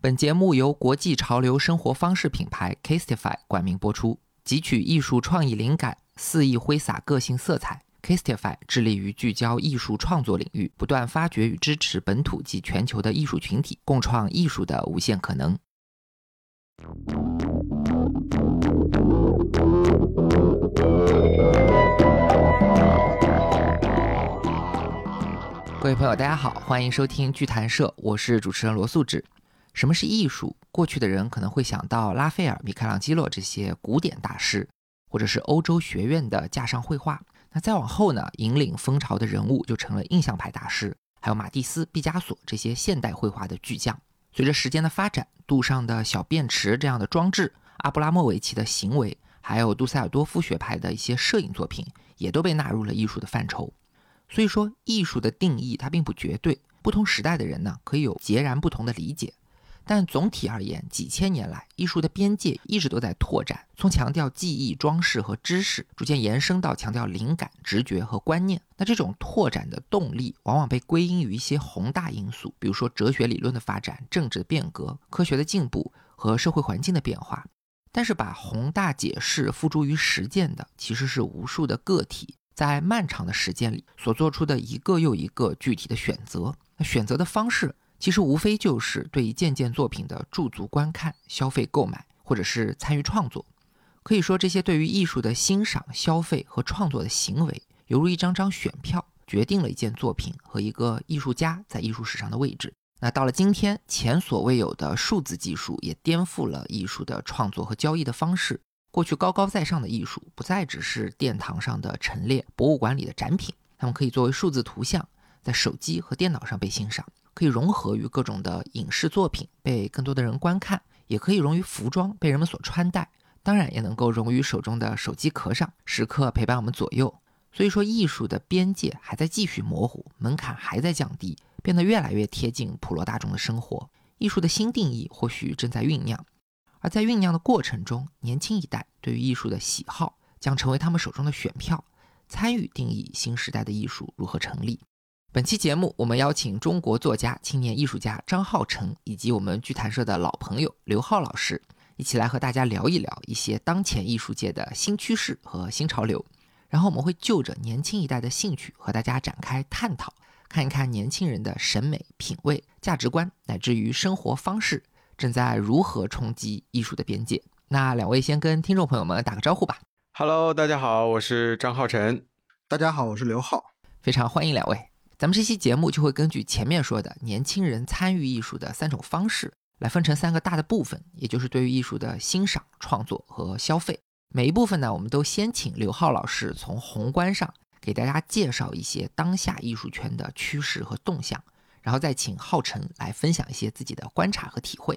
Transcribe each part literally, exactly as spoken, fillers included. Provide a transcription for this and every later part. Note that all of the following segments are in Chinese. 本节目由国际潮流生活方式品牌 CASETiFY 冠名播出，汲取艺术创意灵感，肆意挥洒个性色彩。CASETiFY 致力于聚焦艺术创作领域，不断发掘与支持本土及全球的艺术群体，共创艺术的无限可能。各位朋友，大家好，欢迎收听剧谈社，我是主持人罗素志。什么是艺术？过去的人可能会想到拉斐尔、米开朗基罗这些古典大师，或者是欧洲学院的架上绘画。那再往后呢，引领风潮的人物就成了印象派大师，还有马蒂斯、毕加索这些现代绘画的巨匠。随着时间的发展，杜尚的小便池这样的装置，阿布拉莫维奇的行为，还有杜塞尔多夫学派的一些摄影作品，也都被纳入了艺术的范畴。所以说，艺术的定义它并不绝对，不同时代的人呢，可以有截然不同的理解。但总体而言，几千年来，艺术的边界一直都在拓展，从强调技艺、装饰和知识，逐渐延伸到强调灵感、直觉和观念。那这种拓展的动力，往往被归因于一些宏大因素，比如说哲学理论的发展、政治的变革、科学的进步和社会环境的变化。但是，把宏大解释付诸于实践的，其实是无数的个体在漫长的时间里所做出的一个又一个具体的选择。那选择的方式，其实无非就是对一件件作品的驻足观看、消费购买，或者是参与创作。可以说，这些对于艺术的欣赏、消费和创作的行为，犹如一张张选票，决定了一件作品和一个艺术家在艺术史上的位置。那到了今天，前所未有的数字技术也颠覆了艺术的创作和交易的方式。过去高高在上的艺术，不再只是殿堂上的陈列、博物馆里的展品，它们可以作为数字图像，在手机和电脑上被欣赏。可以融合于各种的影视作品，被更多的人观看，也可以融于服装，被人们所穿戴，当然也能够融于手中的手机壳上，时刻陪伴我们左右。所以说，艺术的边界还在继续模糊，门槛还在降低，变得越来越贴近普罗大众的生活。艺术的新定义或许正在酝酿，而在酝酿的过程中，年轻一代对于艺术的喜好将成为他们手中的选票，参与定义新时代的艺术如何成立。本期节目，我们邀请中国作家、青年艺术家张浩成，以及我们剧谈社的老朋友刘浩老师，一起来和大家聊一聊一些当前艺术界的新趋势和新潮流。然后我们会就着年轻一代的兴趣和大家展开探讨，看一看年轻人的审美、品味、价值观，乃至于生活方式正在如何冲击艺术的边界。那两位先跟听众朋友们打个招呼吧。Hello， 大家好，我是张浩成。大家好，我是刘浩。非常欢迎两位。咱们这期节目就会根据前面说的年轻人参与艺术的三种方式，来分成三个大的部分，也就是对于艺术的欣赏、创作和消费。每一部分呢，我们都先请刘浩老师从宏观上给大家介绍一些当下艺术圈的趋势和动向，然后再请浩成来分享一些自己的观察和体会。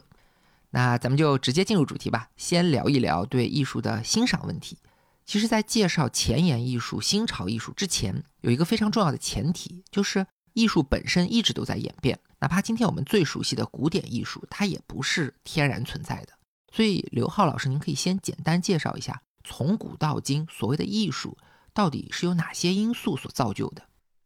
那咱们就直接进入主题吧，先聊一聊对艺术的欣赏问题。其实在介绍前沿艺术、新潮艺术之前，有一个非常重要的前提，就是艺术本身一直都在演变，哪怕今天我们最熟悉的古典艺术，它也不是天然存在的。所以刘浩老师，您可以先简单介绍一下，从古到今所谓的艺术到底是由哪些因素所造就的？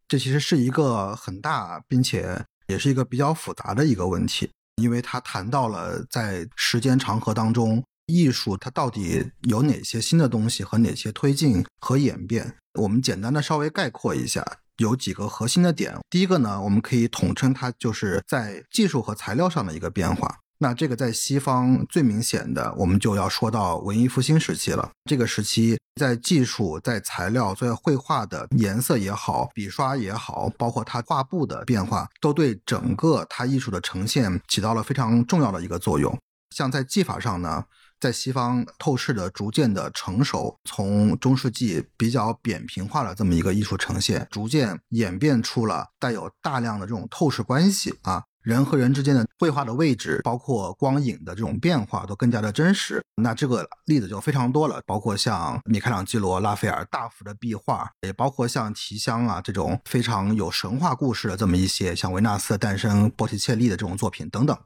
这其实是一个很大并且也是一个比较复杂的一个问题，因为它谈到了在时间长河当中，艺术它到底有哪些新的东西和哪些推进和演变。我们简单的稍微概括一下，有几个核心的点。第一个呢，我们可以统称它就是在技术和材料上的一个变化。那这个在西方最明显的，我们就要说到文艺复兴时期了。这个时期在技术、在材料、在绘画的颜色也好、笔刷也好，包括它画布的变化，都对整个它艺术的呈现起到了非常重要的一个作用。像在技法上呢，在西方透视的逐渐的成熟，从中世纪比较扁平化的这么一个艺术呈现，逐渐演变出了带有大量的这种透视关系啊，人和人之间的绘画的位置，包括光影的这种变化都更加的真实。那这个例子就非常多了，包括像米开朗基罗、拉斐尔大幅的壁画，也包括像提香啊这种非常有神话故事的这么一些，像维纳斯的诞生、波提切利的这种作品等等。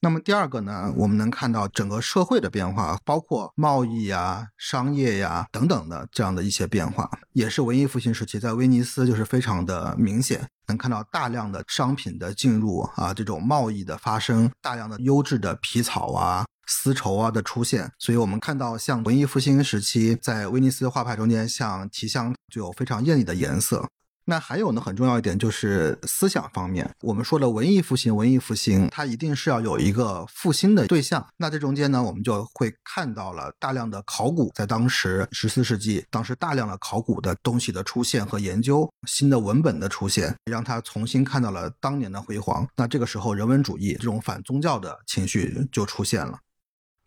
那么第二个呢，我们能看到整个社会的变化，包括贸易啊、商业呀等等的这样的一些变化，也是文艺复兴时期在威尼斯就是非常的明显。能看到大量的商品的进入啊，这种贸易的发生，大量的优质的皮草啊、丝绸啊的出现。所以我们看到像文艺复兴时期在威尼斯画派中间，像提香就有非常艳丽的颜色。那还有呢，很重要一点就是思想方面，我们说的文艺复兴文艺复兴它一定是要有一个复兴的对象。那这中间呢，我们就会看到了大量的考古，在当时十四世纪，当时大量的考古的东西的出现和研究，新的文本的出现，让它重新看到了当年的辉煌。那这个时候人文主义这种反宗教的情绪就出现了。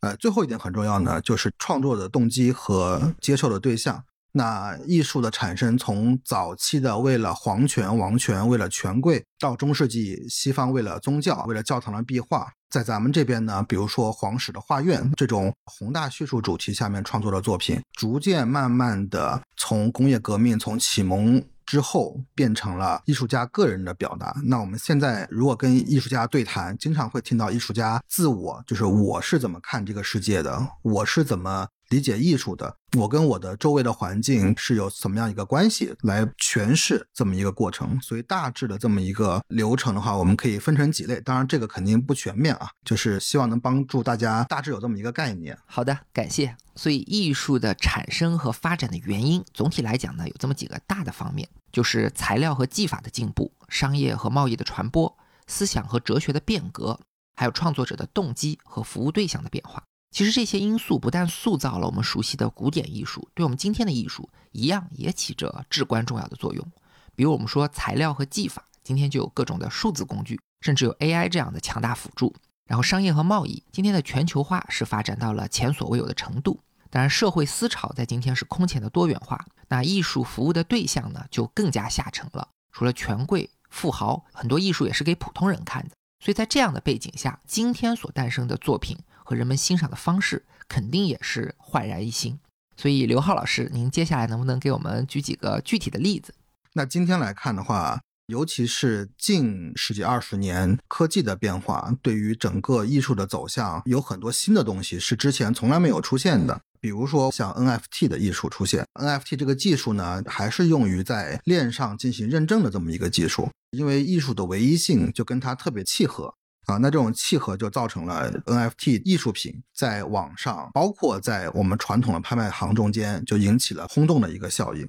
呃，最后一点很重要呢，就是创作的动机和接受的对象。那艺术的产生，从早期的为了皇权王权为了权贵，到中世纪西方为了宗教为了教堂的壁画，在咱们这边呢，比如说皇室的画院这种宏大叙述主题下面创作的作品，逐渐慢慢的从工业革命从启蒙之后变成了艺术家个人的表达。那我们现在如果跟艺术家对谈，经常会听到艺术家自我，就是我是怎么看这个世界的，我是怎么理解艺术的，我跟我的周围的环境是有怎么样一个关系，来诠释这么一个过程。所以大致的这么一个流程的话，我们可以分成几类，当然这个肯定不全面啊，就是希望能帮助大家大致有这么一个概念。好的，感谢。所以艺术的产生和发展的原因，总体来讲呢，有这么几个大的方面，就是材料和技法的进步，商业和贸易的传播，思想和哲学的变革，还有创作者的动机和服务对象的变化。其实这些因素不但塑造了我们熟悉的古典艺术，对我们今天的艺术一样也起着至关重要的作用。比如我们说材料和技法，今天就有各种的数字工具，甚至有 A I 这样的强大辅助。然后商业和贸易，今天的全球化是发展到了前所未有的程度。当然社会思潮在今天是空前的多元化，那艺术服务的对象呢，就更加下沉了，除了权贵富豪，很多艺术也是给普通人看的。所以在这样的背景下，今天所诞生的作品和人们欣赏的方式肯定也是焕然一新。所以刘浩老师，您接下来能不能给我们举几个具体的例子？那今天来看的话，尤其是近十几二十年科技的变化，对于整个艺术的走向有很多新的东西是之前从来没有出现的。比如说像 N F T 的艺术出现， N F T 这个技术呢，还是用于在链上进行认证的这么一个技术，因为艺术的唯一性就跟它特别契合啊，那这种契合就造成了 N F T 艺术品在网上，包括在我们传统的拍卖行中间就引起了轰动的一个效应。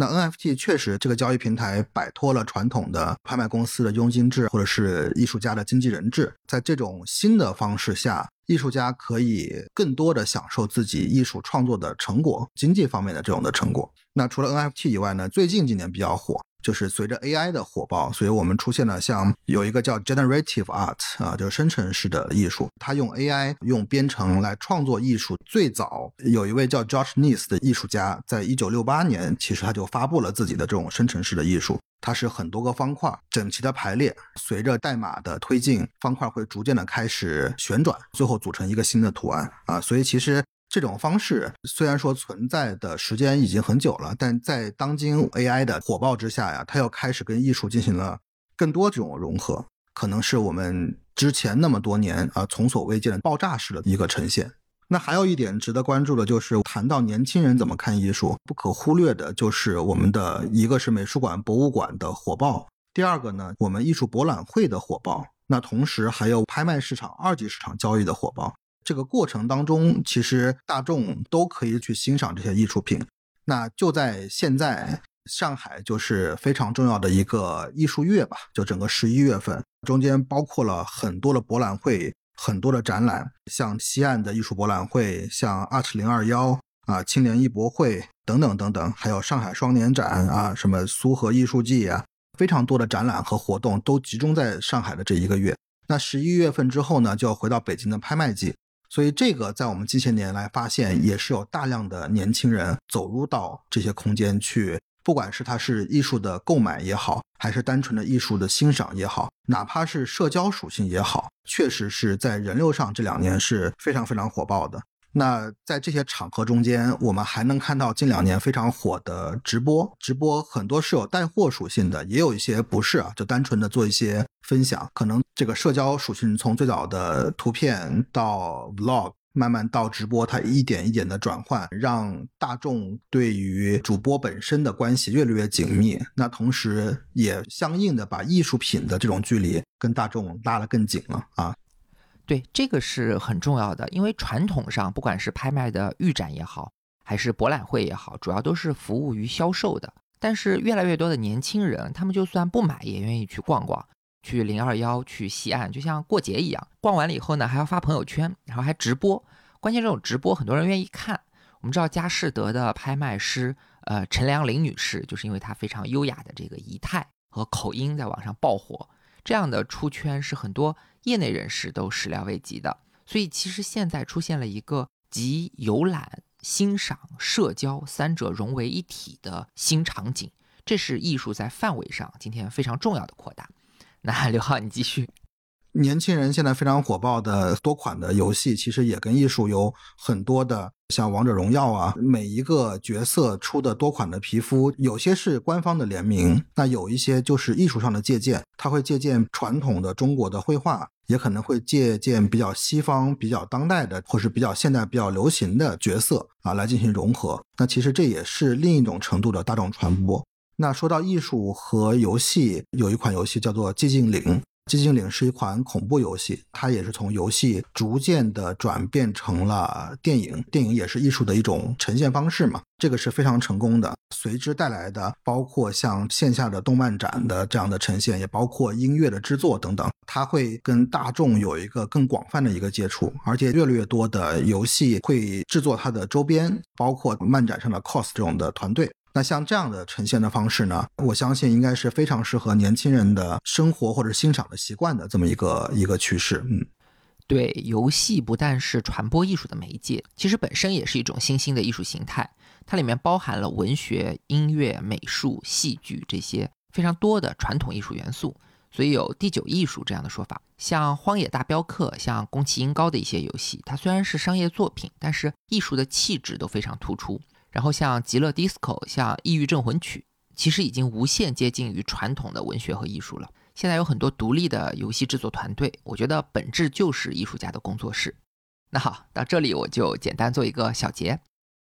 那 N F T 确实这个交易平台摆脱了传统的拍卖公司的佣金制或者是艺术家的经纪人制，在这种新的方式下，艺术家可以更多的享受自己艺术创作的成果，经济方面的这种的成果。那除了 N F T 以外呢，最近几年比较火，就是随着 A I 的火爆，所以我们出现了像有一个叫 generative art 啊，就是生成式的艺术，它用 A I 用编程来创作艺术。最早有一位叫 George Nees 的艺术家，在一九六八年其实他就发布了自己的这种生成式的艺术，它是很多个方块整齐的排列，随着代码的推进，方块会逐渐的开始旋转，最后组成一个新的图案啊。所以其实这种方式虽然说存在的时间已经很久了，但在当今 A I 的火爆之下呀，它又开始跟艺术进行了更多这种融合，可能是我们之前那么多年啊从所未见的爆炸式的一个呈现。那还有一点值得关注的就是，谈到年轻人怎么看艺术，不可忽略的就是我们的一个是美术馆博物馆的火爆，第二个呢我们艺术博览会的火爆，那同时还有拍卖市场二级市场交易的火爆。这个过程当中其实大众都可以去欣赏这些艺术品。那就在现在，上海就是非常重要的一个艺术月吧，就整个十一月份中间包括了很多的博览会，很多的展览，像西岸的艺术博览会，像 A R T 零二一啊、青年艺博会等等等等，还有上海双年展啊，什么苏荷艺术季啊，非常多的展览和活动都集中在上海的这一个月。那十一月份之后呢，就要回到北京的拍卖季。所以这个在我们近些年来发现，也是有大量的年轻人走入到这些空间去，不管是它是艺术的购买也好，还是单纯的艺术的欣赏也好，哪怕是社交属性也好，确实是在人流上这两年是非常非常火爆的。那在这些场合中间，我们还能看到近两年非常火的直播，直播很多是有带货属性的，也有一些不是啊，就单纯的做一些分享，可能这个社交属性从最早的图片到 vlog，慢慢到直播，它一点一点的转换，让大众对于主播本身的关系越来越紧密，那同时也相应的把艺术品的这种距离跟大众拉得更紧了啊。对，这个是很重要的，因为传统上不管是拍卖的预展也好，还是博览会也好，主要都是服务于销售的。但是越来越多的年轻人，他们就算不买也愿意去逛逛，去零二一，去西岸，就像过节一样。逛完了以后呢，还要发朋友圈，然后还直播。关键这种直播很多人愿意看。我们知道佳士得的拍卖师呃陈良林女士，就是因为她非常优雅的这个仪态和口音在网上爆火。这样的出圈是很多业内人士都始料未及的。所以其实现在出现了一个集游览、欣赏、社交三者融为一体的新场景，这是艺术在范围上今天非常重要的扩大。那刘浩你继续。年轻人现在非常火爆的多款的游戏，其实也跟艺术有很多的，像王者荣耀啊，每一个角色出的多款的皮肤，有些是官方的联名，那有一些就是艺术上的借鉴，它会借鉴传统的中国的绘画，也可能会借鉴比较西方、比较当代的，或是比较现代、比较流行的角色啊来进行融合。那其实这也是另一种程度的大众传播。那说到艺术和游戏，有一款游戏叫做寂静岭。寂静岭是一款恐怖游戏，它也是从游戏逐渐的转变成了电影，电影也是艺术的一种呈现方式嘛，这个是非常成功的。随之带来的包括像线下的动漫展的这样的呈现，也包括音乐的制作等等，它会跟大众有一个更广泛的一个接触，而且越来越多的游戏会制作它的周边，包括漫展上的 cos 这种的团队。那像这样的呈现的方式呢，我相信应该是非常适合年轻人的生活或者欣赏的习惯的这么一个一个趋势。嗯，对，游戏不但是传播艺术的媒介，其实本身也是一种新兴的艺术形态，它里面包含了文学、音乐、美术、戏剧这些非常多的传统艺术元素，所以有第九艺术这样的说法。像荒野大镖客、像宫崎英高的一些游戏，它虽然是商业作品，但是艺术的气质都非常突出。然后像极乐 disco、 像异域镇魂曲，其实已经无限接近于传统的文学和艺术了。现在有很多独立的游戏制作团队，我觉得本质就是艺术家的工作室。那好，到这里我就简单做一个小结。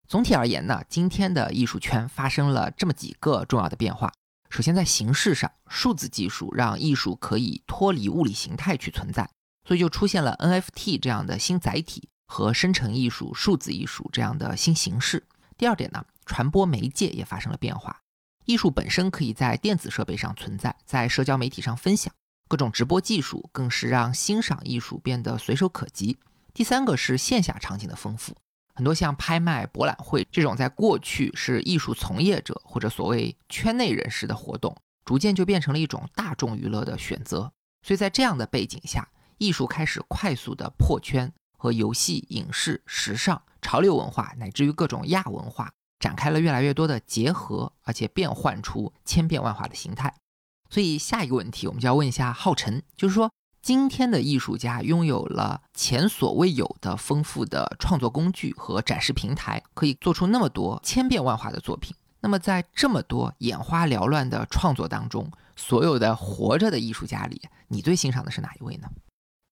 总体而言呢，今天的艺术圈发生了这么几个重要的变化。首先在形式上，数字技术让艺术可以脱离物理形态去存在，所以就出现了 N F T 这样的新载体和生成艺术、数字艺术这样的新形式。第二点呢，传播媒介也发生了变化。艺术本身可以在电子设备上存在，在社交媒体上分享，各种直播技术更是让欣赏艺术变得随手可及。第三个是线下场景的丰富，很多像拍卖、博览会这种在过去是艺术从业者或者所谓圈内人士的活动，逐渐就变成了一种大众娱乐的选择。所以在这样的背景下，艺术开始快速的破圈，和游戏、影视、时尚、潮流文化乃至于各种亚文化展开了越来越多的结合，而且变换出千变万化的形态。所以下一个问题我们就要问一下浩辰，就是说今天的艺术家拥有了前所未有的丰富的创作工具和展示平台，可以做出那么多千变万化的作品，那么在这么多眼花缭乱的创作当中，所有的活着的艺术家里，你最欣赏的是哪一位呢？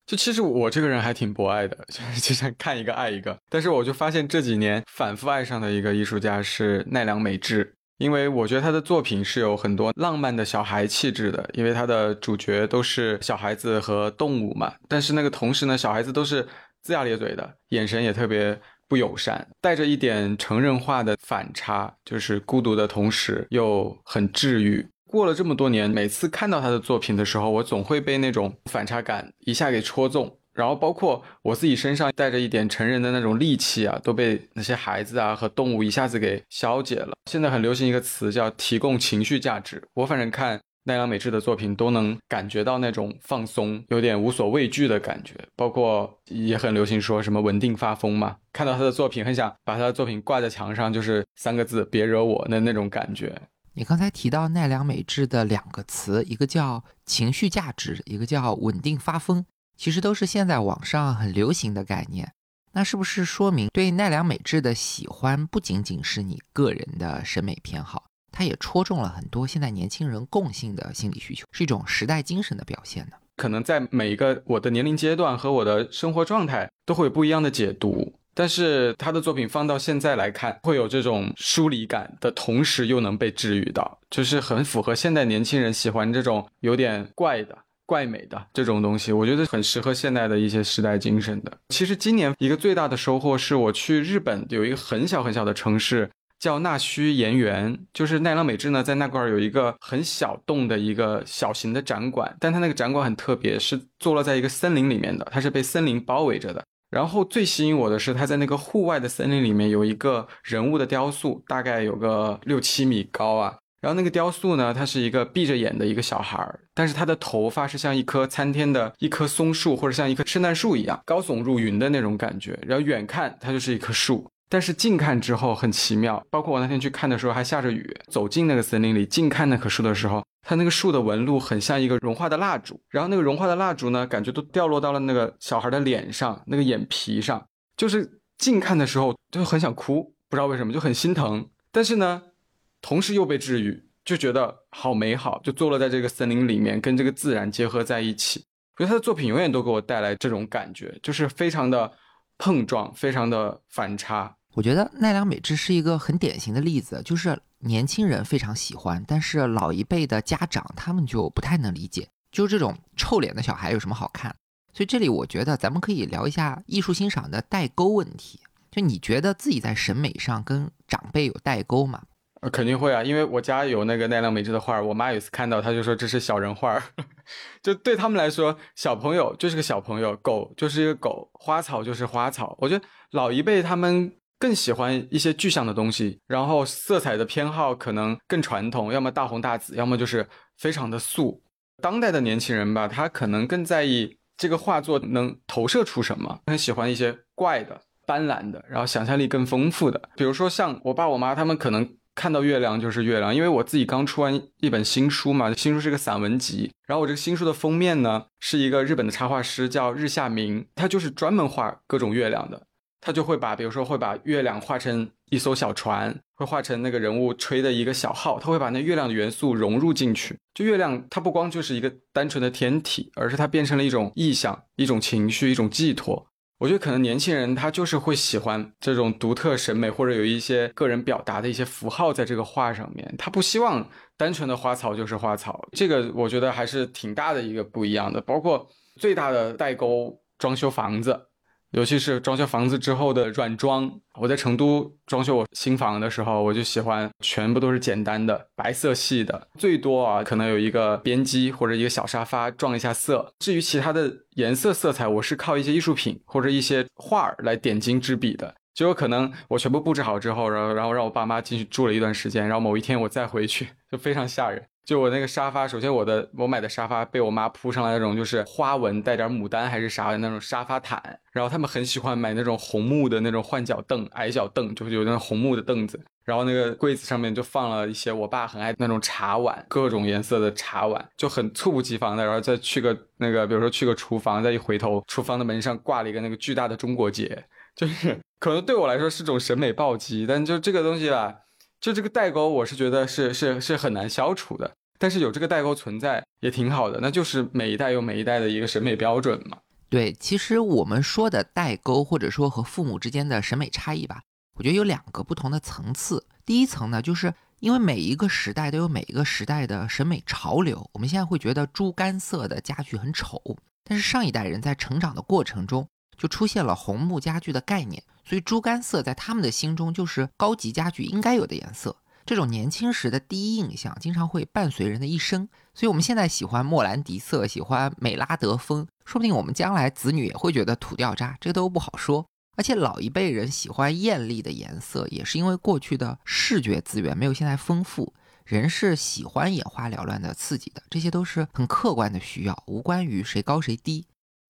就其实我这个人还挺博爱的，就像看一个爱一个，但是我就发现这几年反复爱上的一个艺术家是奈良美智，因为我觉得他的作品是有很多浪漫的小孩气质的，因为他的主角都是小孩子和动物嘛，但是那个同时呢，小孩子都是龇牙咧嘴的，眼神也特别不友善，带着一点成人化的反差，就是孤独的同时又很治愈。过了这么多年，每次看到他的作品的时候，我总会被那种反差感一下给戳中，然后包括我自己身上带着一点成人的那种戾气啊，都被那些孩子啊和动物一下子给消解了。现在很流行一个词叫提供情绪价值，我反正看奈良美智的作品都能感觉到那种放松，有点无所畏惧的感觉，包括也很流行说什么稳定发疯嘛，看到他的作品很想把他的作品挂在墙上，就是三个字别惹我的那种感觉。你刚才提到奈良美智的两个词，一个叫情绪价值，一个叫稳定发疯，其实都是现在网上很流行的概念。那是不是说明对奈良美智的喜欢不仅仅是你个人的审美偏好，它也戳中了很多现在年轻人共性的心理需求，是一种时代精神的表现呢？可能在每一个我的年龄阶段和我的生活状态都会有不一样的解读，但是他的作品放到现在来看，会有这种疏离感的同时又能被治愈到，就是很符合现代年轻人喜欢这种有点怪的怪美的这种东西，我觉得很适合现代的一些时代精神的。其实今年一个最大的收获是我去日本有一个很小很小的城市叫那须岩原，就是奈良美智呢在那块有一个很小洞的一个小型的展馆，但它那个展馆很特别，是坐落在一个森林里面的，它是被森林包围着的。然后最吸引我的是它在那个户外的森林里面有一个人物的雕塑，大概有个六七米高啊，然后那个雕塑呢，它是一个闭着眼的一个小孩，但是他的头发是像一棵参天的一棵松树或者像一棵圣诞树一样高耸入云的那种感觉，然后远看它就是一棵树，但是近看之后很奇妙，包括我那天去看的时候还下着雨，走进那个森林里近看那棵树的时候，它那个树的纹路很像一个融化的蜡烛，然后那个融化的蜡烛呢感觉都掉落到了那个小孩的脸上，那个眼皮上，就是近看的时候就很想哭，不知道为什么就很心疼，但是呢同时又被治愈，就觉得好美好，就坐落在这个森林里面跟这个自然结合在一起。我觉得他的作品永远都给我带来这种感觉，就是非常的碰撞，非常的反差。我觉得奈良美智是一个很典型的例子，就是年轻人非常喜欢，但是老一辈的家长他们就不太能理解，就是这种臭脸的小孩有什么好看。所以这里我觉得咱们可以聊一下艺术欣赏的代沟问题，就你觉得自己在审美上跟长辈有代沟吗？肯定会啊，因为我家有那个奈良美智的画，我妈有一次看到她就说这是小人画就对他们来说小朋友就是个小朋友，狗就是一个狗，花草就是花草。我觉得老一辈他们更喜欢一些具象的东西，然后色彩的偏好可能更传统，要么大红大紫，要么就是非常的素。当代的年轻人吧，他可能更在意这个画作能投射出什么，很喜欢一些怪的斑斓的，然后想象力更丰富的。比如说像我爸我妈他们可能看到月亮就是月亮，因为我自己刚出完一本新书嘛，新书是个散文集，然后我这个新书的封面呢是一个日本的插画师叫日下明，他就是专门画各种月亮的，他就会把比如说会把月亮画成一艘小船，会画成那个人物吹的一个小号，他会把那月亮的元素融入进去，就月亮它不光就是一个单纯的天体，而是它变成了一种意象，一种情绪，一种寄托。我觉得可能年轻人他就是会喜欢这种独特审美，或者有一些个人表达的一些符号在这个画上面，他不希望单纯的花草就是花草，这个我觉得还是挺大的一个不一样的。包括最大的代沟，装修房子，尤其是装修房子之后的软装。我在成都装修我新房的时候，我就喜欢全部都是简单的白色系的，最多啊可能有一个边机或者一个小沙发撞一下色，至于其他的颜色色彩我是靠一些艺术品或者一些画来点睛之笔的。结果可能我全部布置好之后，然后然后让我爸妈进去住了一段时间，然后某一天我再回去就非常吓人。就我那个沙发，首先我的我买的沙发被我妈铺上来那种就是花纹带点牡丹还是啥的那种沙发毯，然后他们很喜欢买那种红木的那种换脚凳矮脚凳，就是有那种红木的凳子，然后那个柜子上面就放了一些我爸很爱那种茶碗，各种颜色的茶碗，就很猝不及防的。然后再去个那个比如说去个厨房，再一回头厨房的门上挂了一个那个巨大的中国结，就是可能对我来说是种审美暴击，但就这个东西吧，就这个代沟我是觉得是是是很难消除的，但是有这个代沟存在也挺好的，那就是每一代有每一代的一个审美标准嘛。对，其实我们说的代沟或者说和父母之间的审美差异吧，我觉得有两个不同的层次。第一层呢，就是因为每一个时代都有每一个时代的审美潮流，我们现在会觉得猪肝色的家具很丑，但是上一代人在成长的过程中就出现了红木家具的概念，所以猪肝色在他们的心中就是高级家具应该有的颜色。这种年轻时的第一印象经常会伴随人的一生，所以我们现在喜欢莫兰迪色，喜欢美拉德风，说不定我们将来子女也会觉得土掉渣，这个都不好说。而且老一辈人喜欢艳丽的颜色，也是因为过去的视觉资源没有现在丰富，人是喜欢眼花缭乱的刺激的，这些都是很客观的需要，无关于谁高谁低。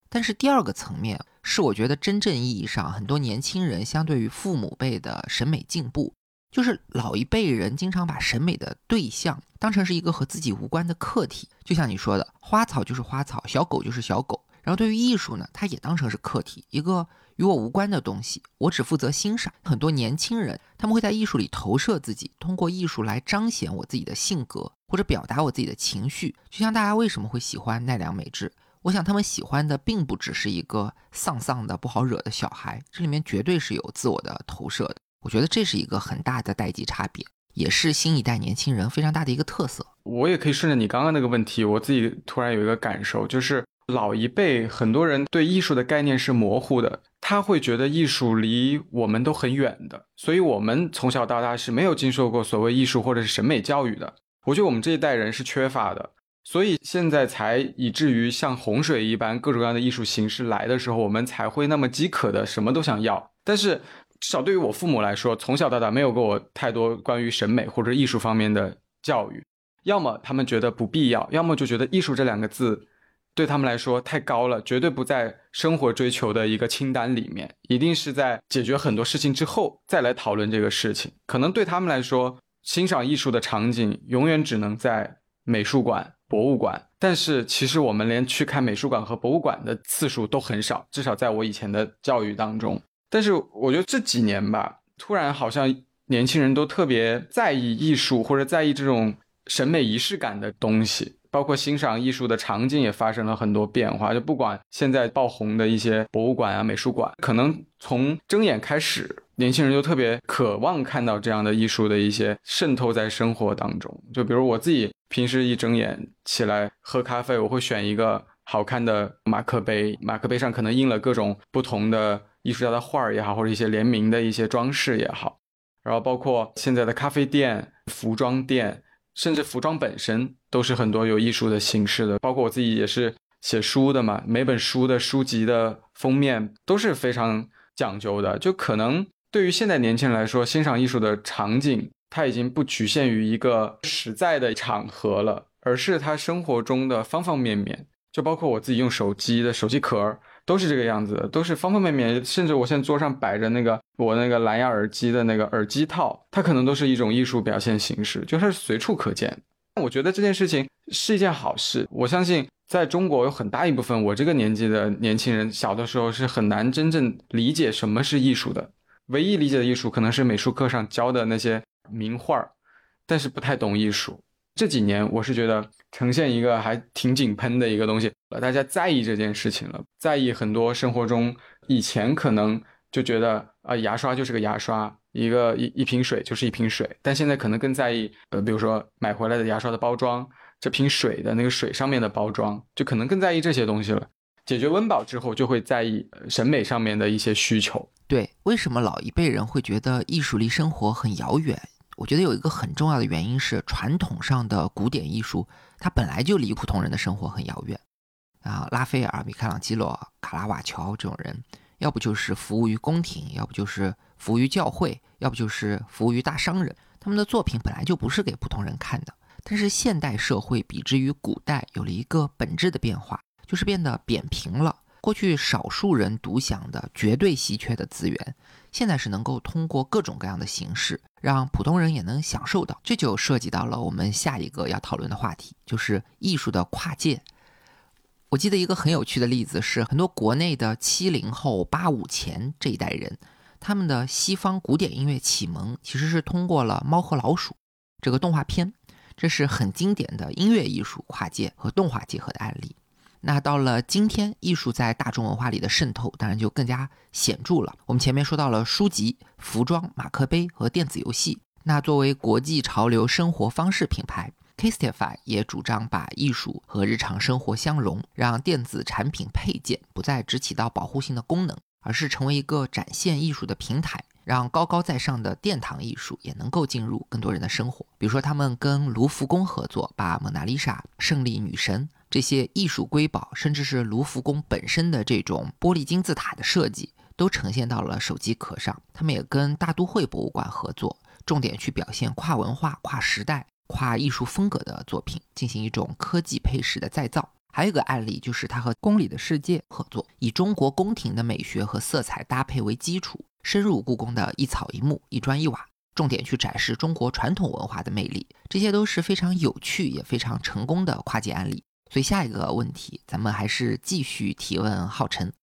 但是第二个层面是我觉得真正意义上很多年轻人相对于父母辈的审美进步，就是老一辈人经常把审美的对象当成是一个和自己无关的客体，就像你说的花草就是花草，小狗就是小狗，然后对于艺术呢，它也当成是客体，一个与我无关的东西，我只负责欣赏。很多年轻人他们会在艺术里投射自己，通过艺术来彰显我自己的性格或者表达我自己的情绪，就像大家为什么会喜欢奈良美智，我想他们喜欢的并不只是一个丧丧的不好惹的小孩，这里面绝对是有自我的投射的。我觉得这是一个很大的代际差别，也是新一代年轻人非常大的一个特色。我也可以顺着你刚刚那个问题，我自己突然有一个感受，就是老一辈很多人对艺术的概念是模糊的，他会觉得艺术离我们都很远的，所以我们从小到大是没有经受过所谓艺术或者是审美教育的。我觉得我们这一代人是缺乏的，所以现在才以至于像洪水一般各种各样的艺术形式来的时候，我们才会那么饥渴的什么都想要。但是至少对于我父母来说，从小到大没有给我太多关于审美或者艺术方面的教育，要么他们觉得不必要，要么就觉得艺术这两个字对他们来说太高了，绝对不在生活追求的一个清单里面，一定是在解决很多事情之后再来讨论这个事情。可能对他们来说，欣赏艺术的场景永远只能在美术馆、博物馆，但是其实我们连去看美术馆和博物馆的次数都很少，至少在我以前的教育当中。但是我觉得这几年吧，突然好像年轻人都特别在意艺术，或者在意这种审美仪式感的东西，包括欣赏艺术的场景也发生了很多变化。就不管现在爆红的一些博物馆啊、美术馆，可能从睁眼开始，年轻人就特别渴望看到这样的艺术的一些渗透在生活当中。就比如我自己平时一睁眼起来喝咖啡，我会选一个好看的马克杯，马克杯上可能印了各种不同的艺术家的画也好，或者一些联名的一些装饰也好，然后包括现在的咖啡店、服装店，甚至服装本身都是很多有艺术的形式的。包括我自己也是写书的嘛，每本书的书籍的封面都是非常讲究的。就可能对于现在年轻人来说，欣赏艺术的场景它已经不局限于一个实在的场合了，而是它生活中的方方面面。就包括我自己用手机的手机壳都是这个样子的，都是方方面面。甚至我现在桌上摆着那个我那个蓝牙耳机的那个耳机套，它可能都是一种艺术表现形式，就是随处可见。我觉得这件事情是一件好事，我相信在中国有很大一部分我这个年纪的年轻人，小的时候是很难真正理解什么是艺术的，唯一理解的艺术可能是美术课上教的那些名画，但是不太懂艺术。这几年我是觉得呈现一个还挺井喷的一个东西，大家在意这件事情了，在意很多生活中以前可能就觉得啊、呃，牙刷就是个牙刷，一个 一, 一瓶水就是一瓶水，但现在可能更在意呃，比如说买回来的牙刷的包装，这瓶水的那个水上面的包装，就可能更在意这些东西了。解决温饱之后就会在意审美上面的一些需求。对，为什么老一辈人会觉得艺术离生活很遥远？我觉得有一个很重要的原因是，传统上的古典艺术它本来就离普通人的生活很遥远啊，拉斐尔、米开朗基罗、卡拉瓦乔这种人，要不就是服务于宫廷，要不就是服务于教会，要不就是服务于大商人，他们的作品本来就不是给普通人看的。但是现代社会比之于古代有了一个本质的变化，就是变得扁平了。过去少数人独享的绝对稀缺的资源，现在是能够通过各种各样的形式让普通人也能享受到。这就涉及到了我们下一个要讨论的话题，就是艺术的跨界。我记得一个很有趣的例子是，很多国内的七零后八五前这一代人，他们的西方古典音乐启蒙其实是通过了《猫和老鼠》这个动画片，这是很经典的音乐艺术跨界和动画结合的案例。那到了今天，艺术在大众文化里的渗透当然就更加显著了。我们前面说到了书籍、服装、马克杯和电子游戏，那作为国际潮流生活方式品牌， CASETiFY 也主张把艺术和日常生活相融，让电子产品配件不再只起到保护性的功能，而是成为一个展现艺术的平台，让高高在上的殿堂艺术也能够进入更多人的生活。比如说他们跟卢浮宫合作，把蒙娜丽莎、胜利女神这些艺术瑰宝，甚至是卢浮宫本身的这种玻璃金字塔的设计都呈现到了手机壳上。他们也跟大都会博物馆合作，重点去表现跨文化、跨时代、跨艺术风格的作品，进行一种科技配饰的再造。还有一个案例就是他和宫里的世界合作，以中国宫廷的美学和色彩搭配为基础，深入故宫的一草一木、一砖一瓦，重点去展示中国传统文化的魅力。这些都是非常有趣也非常成功的跨界案例。所以下一个问题，咱们还是继续提问浩辰，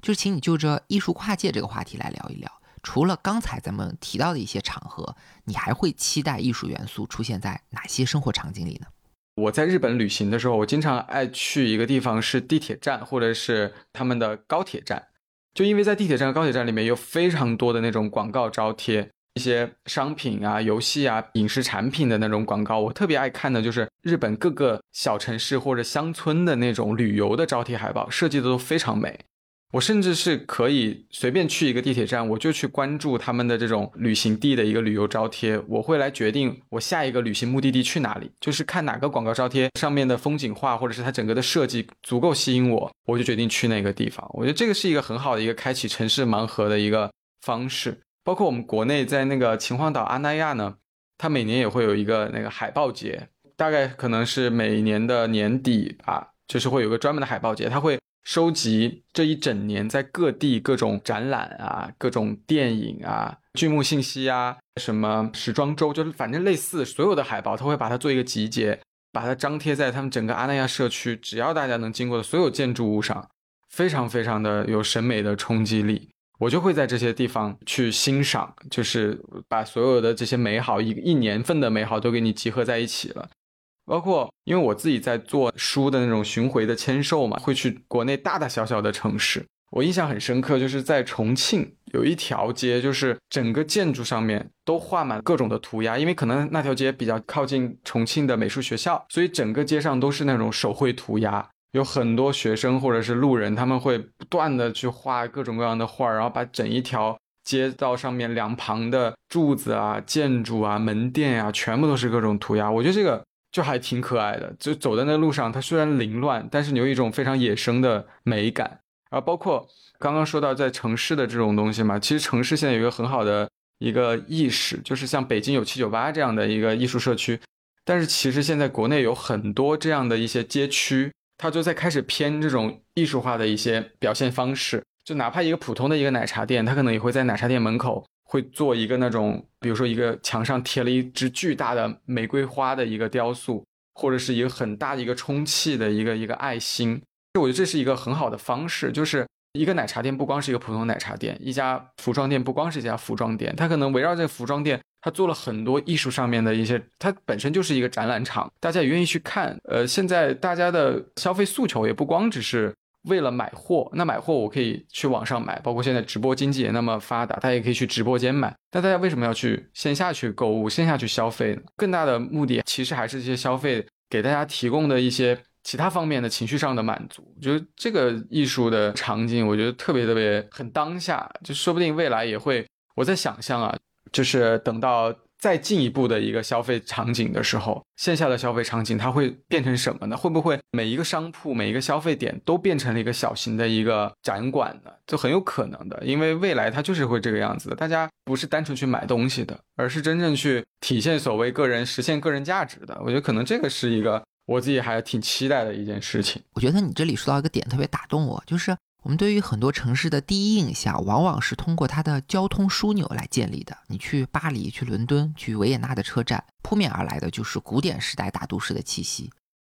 就是请你就着艺术跨界这个话题来聊一聊，除了刚才咱们提到的一些场合，你还会期待艺术元素出现在哪些生活场景里呢？我在日本旅行的时候，我经常爱去一个地方，是地铁站或者是他们的高铁站，就因为在地铁站高铁站里面有非常多的那种广告招贴，一些商品啊、游戏啊、影视产品的那种广告。我特别爱看的就是日本各个小城市或者乡村的那种旅游的招贴海报，设计的都非常美。我甚至是可以随便去一个地铁站，我就去关注他们的这种旅行地的一个旅游招贴，我会来决定我下一个旅行目的地去哪里，就是看哪个广告招贴上面的风景画或者是它整个的设计足够吸引我，我就决定去那个地方。我觉得这个是一个很好的一个开启城市盲盒的一个方式。包括我们国内在那个秦皇岛阿那亚呢，它每年也会有一个那个海报节，大概可能是每年的年底吧，就是会有个专门的海报节，它会收集这一整年在各地各种展览啊、各种电影啊、剧目信息啊、什么时装周，就是反正类似所有的海报，他会把它做一个集结，把它张贴在他们整个阿那亚社区只要大家能经过的所有建筑物上，非常非常的有审美的冲击力。我就会在这些地方去欣赏，就是把所有的这些美好，一一年份的美好都给你集合在一起了。包括因为我自己在做书的那种巡回的签售嘛，会去国内大大小小的城市。我印象很深刻，就是在重庆有一条街，就是整个建筑上面都画满各种的涂鸦，因为可能那条街比较靠近重庆的美术学校，所以整个街上都是那种手绘涂鸦，有很多学生或者是路人，他们会不断的去画各种各样的画，然后把整一条街道上面两旁的柱子啊、建筑啊、门店啊，全部都是各种涂鸦。我觉得这个就还挺可爱的，就走在那路上，它虽然凌乱，但是你有一种非常野生的美感。然后包括刚刚说到在城市的这种东西嘛，其实城市现在有一个很好的一个意识，就是像北京有七九八这样的一个艺术社区，但是其实现在国内有很多这样的一些街区，它就在开始偏这种艺术化的一些表现方式。就哪怕一个普通的一个奶茶店，它可能也会在奶茶店门口会做一个那种，比如说一个墙上贴了一只巨大的玫瑰花的一个雕塑，或者是一个很大的一个充气的一个一个爱心。我觉得这是一个很好的方式，就是一个奶茶店不光是一个普通奶茶店，一家服装店不光是一家服装店，它可能围绕这个服装店，它做了很多艺术上面的一些，它本身就是一个展览场，大家也愿意去看。呃，现在大家的消费诉求也不光只是为了买货，那买货我可以去网上买，包括现在直播经济也那么发达，大家也可以去直播间买。但大家为什么要去线下去购物、线下去消费呢？更大的目的其实还是这些消费给大家提供的一些其他方面的情绪上的满足。我觉得这个艺术的场景，我觉得特别特别很当下，就说不定未来也会，我在想象啊，就是等到再进一步的一个消费场景的时候，线下的消费场景它会变成什么呢？会不会每一个商铺、每一个消费点都变成了一个小型的一个展馆呢？就很有可能的，因为未来它就是会这个样子的。大家不是单纯去买东西的，而是真正去体现所谓个人、实现个人价值的。我觉得可能这个是一个我自己还挺期待的一件事情。我觉得你这里说到一个点特别打动我，就是我们对于很多城市的第一印象往往是通过它的交通枢纽来建立的。你去巴黎、去伦敦、去维也纳的车站，扑面而来的就是古典时代大都市的气息。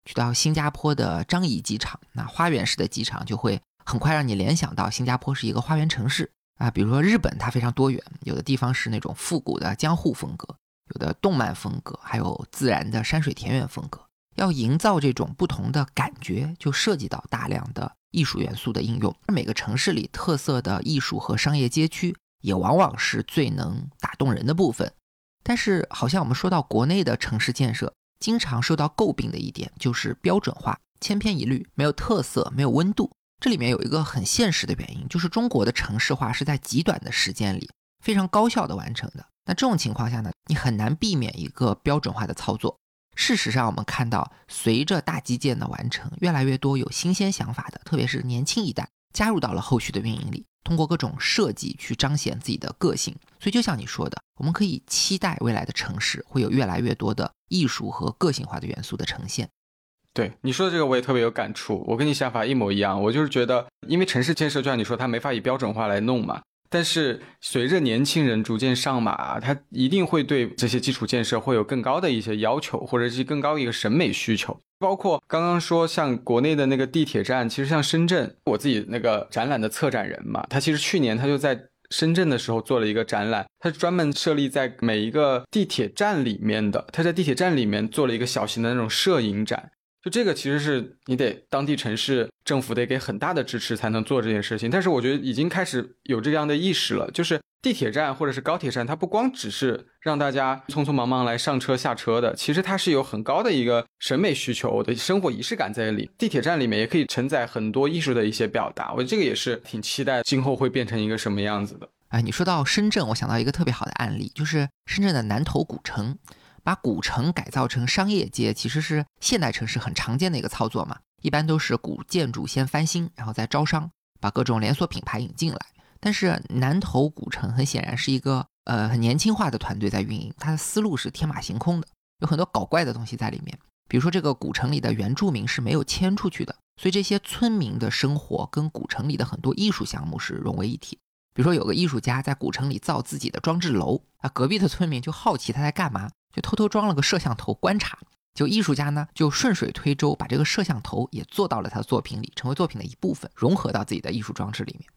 去到新加坡的樟宜机场，那花园式的机场就会很快让你联想到新加坡是一个花园城市啊。比如说日本它非常多元，有的地方是那种复古的江户风格，有的动漫风格，还有自然的山水田园风格。要营造这种不同的感觉，就涉及到大量的艺术元素的应用。每个城市里特色的艺术和商业街区也往往是最能打动人的部分。但是好像我们说到国内的城市建设，经常受到诟病的一点就是标准化、千篇一律，没有特色，没有温度。这里面有一个很现实的原因，就是中国的城市化是在极短的时间里非常高效的完成的。那这种情况下呢，你很难避免一个标准化的操作。事实上我们看到，随着大基建的完成，越来越多有新鲜想法的，特别是年轻一代加入到了后续的运营里，通过各种设计去彰显自己的个性。所以就像你说的，我们可以期待未来的城市会有越来越多的艺术和个性化的元素的呈现。对，你说的这个我也特别有感触，我跟你想法一模一样。我就是觉得因为城市建设就像你说它没法以标准化来弄嘛，但是随着年轻人逐渐上马，他一定会对这些基础建设会有更高的一些要求，或者是更高一个审美需求。包括刚刚说像国内的那个地铁站，其实像深圳，我自己那个展览的策展人嘛，他其实去年他就在深圳的时候做了一个展览，它是专门设立在每一个地铁站里面的，它在地铁站里面做了一个小型的那种摄影展。就这个其实是你得当地城市政府得给很大的支持才能做这件事情，但是我觉得已经开始有这样的意识了，就是地铁站或者是高铁站它不光只是让大家匆匆忙忙来上车下车的，其实它是有很高的一个审美需求的生活仪式感在里，地铁站里面也可以承载很多艺术的一些表达，我觉得这个也是挺期待今后会变成一个什么样子的。哎，你说到深圳我想到一个特别好的案例，就是深圳的南头古城，把古城改造成商业街其实是现代城市很常见的一个操作嘛，一般都是古建筑先翻新然后再招商，把各种连锁品牌引进来，但是南头古城很显然是一个呃很年轻化的团队在运营，它的思路是天马行空的，有很多搞怪的东西在里面，比如说这个古城里的原住民是没有迁出去的，所以这些村民的生活跟古城里的很多艺术项目是融为一体，比如说有个艺术家在古城里造自己的装置楼，啊，隔壁的村民就好奇他在干嘛，就偷偷装了个摄像头观察，就艺术家呢就顺水推舟把这个摄像头也做到了他的作品里，成为作品的一部分，融合到自己的艺术装置里面。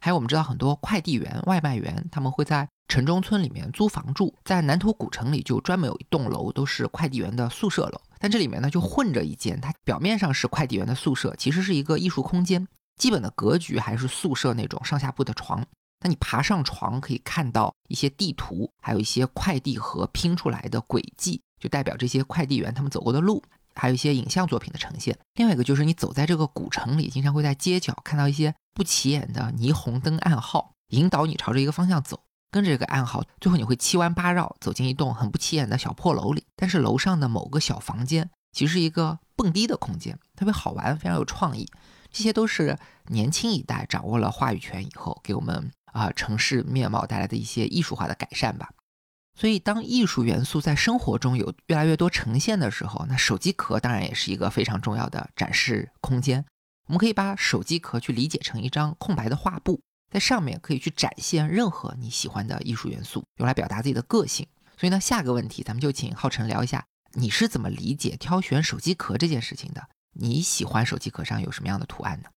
还有我们知道很多快递员外卖员他们会在城中村里面租房住，在南头古城里就专门有一栋楼都是快递员的宿舍楼，但这里面呢就混着一间它表面上是快递员的宿舍，其实是一个艺术空间，基本的格局还是宿舍那种上下铺的床，那你爬上床可以看到一些地图，还有一些快递盒拼出来的轨迹，就代表这些快递员他们走过的路，还有一些影像作品的呈现。另外一个就是你走在这个古城里，经常会在街角看到一些不起眼的霓虹灯暗号，引导你朝着一个方向走，跟着这个暗号最后你会七弯八绕走进一栋很不起眼的小破楼里，但是楼上的某个小房间其实是一个蹦迪的空间，特别好玩，非常有创意。这些都是年轻一代掌握了话语权以后给我们啊、呃、城市面貌带来的一些艺术化的改善吧。所以当艺术元素在生活中有越来越多呈现的时候，那手机壳当然也是一个非常重要的展示空间，我们可以把手机壳去理解成一张空白的画布，在上面可以去展现任何你喜欢的艺术元素，用来表达自己的个性。所以呢，下个问题咱们就请浩辰聊一下，你是怎么理解挑选手机壳这件事情的，你喜欢手机壳上有什么样的图案呢？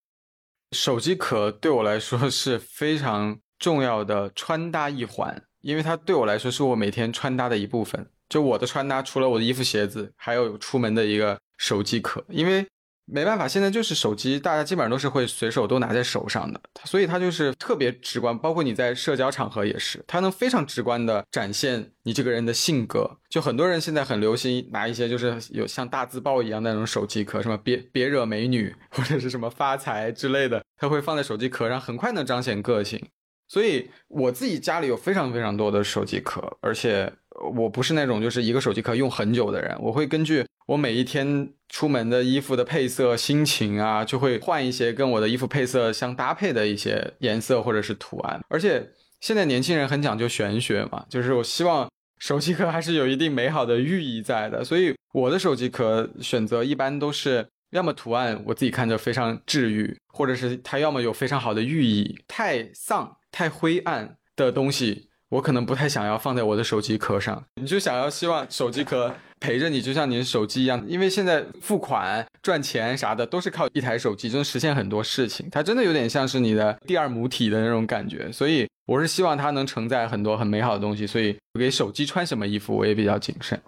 手机壳对我来说是非常重要的穿搭一环，因为它对我来说是我每天穿搭的一部分，就我的穿搭除了我的衣服鞋子还有出门的一个手机壳，因为没办法现在就是手机大家基本上都是会随手都拿在手上的，所以它就是特别直观，包括你在社交场合也是，它能非常直观的展现你这个人的性格。就很多人现在很流行拿一些就是有像大字报一样的那种手机壳，什么别别惹美女或者是什么发财之类的，它会放在手机壳上，很快能彰显个性。所以我自己家里有非常非常多的手机壳，而且我不是那种就是一个手机壳用很久的人，我会根据我每一天出门的衣服的配色心情啊，就会换一些跟我的衣服配色相搭配的一些颜色或者是图案。而且现在年轻人很讲究玄学嘛，就是我希望手机壳还是有一定美好的寓意在的，所以我的手机壳选择一般都是要么图案我自己看着非常治愈，或者是它要么有非常好的寓意，太丧太灰暗的东西我可能不太想要放在我的手机壳上，你就想要希望手机壳陪着你，就像你的手机一样，因为现在付款赚钱啥的都是靠一台手机，真的实现很多事情，它真的有点像是你的第二母体的那种感觉，所以我是希望它能承载很多很美好的东西，所以给手机穿什么衣服我也比较谨慎。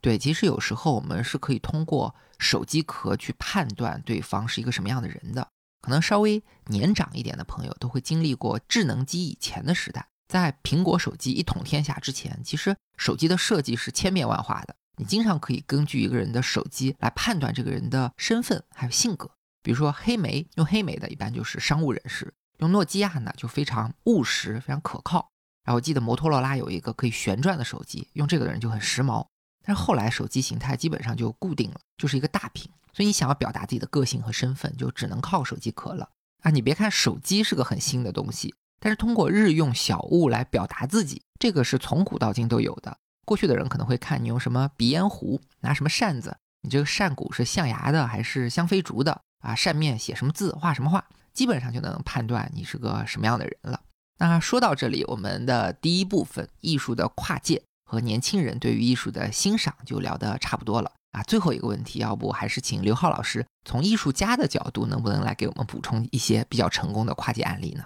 对，其实有时候我们是可以通过手机壳去判断对方是一个什么样的人的，可能稍微年长一点的朋友都会经历过智能机以前的时代，在苹果手机一统天下之前，其实手机的设计是千变万化的，你经常可以根据一个人的手机来判断这个人的身份还有性格，比如说黑莓，用黑莓的一般就是商务人士，用诺基亚呢就非常务实非常可靠，然后我记得摩托罗拉有一个可以旋转的手机，用这个的人就很时髦，但是后来手机形态基本上就固定了，就是一个大屏，所以你想要表达自己的个性和身份就只能靠手机壳了啊！你别看手机是个很新的东西，但是通过日用小物来表达自己，这个是从古到今都有的。过去的人可能会看你用什么鼻烟壶，拿什么扇子，你这个扇骨是象牙的还是香妃竹的啊？扇面写什么字画什么画，基本上就能判断你是个什么样的人了。那说到这里，我们的第一部分艺术的跨界和年轻人对于艺术的欣赏就聊得差不多了啊。最后一个问题，要不还是请刘浩老师从艺术家的角度能不能来给我们补充一些比较成功的跨界案例呢？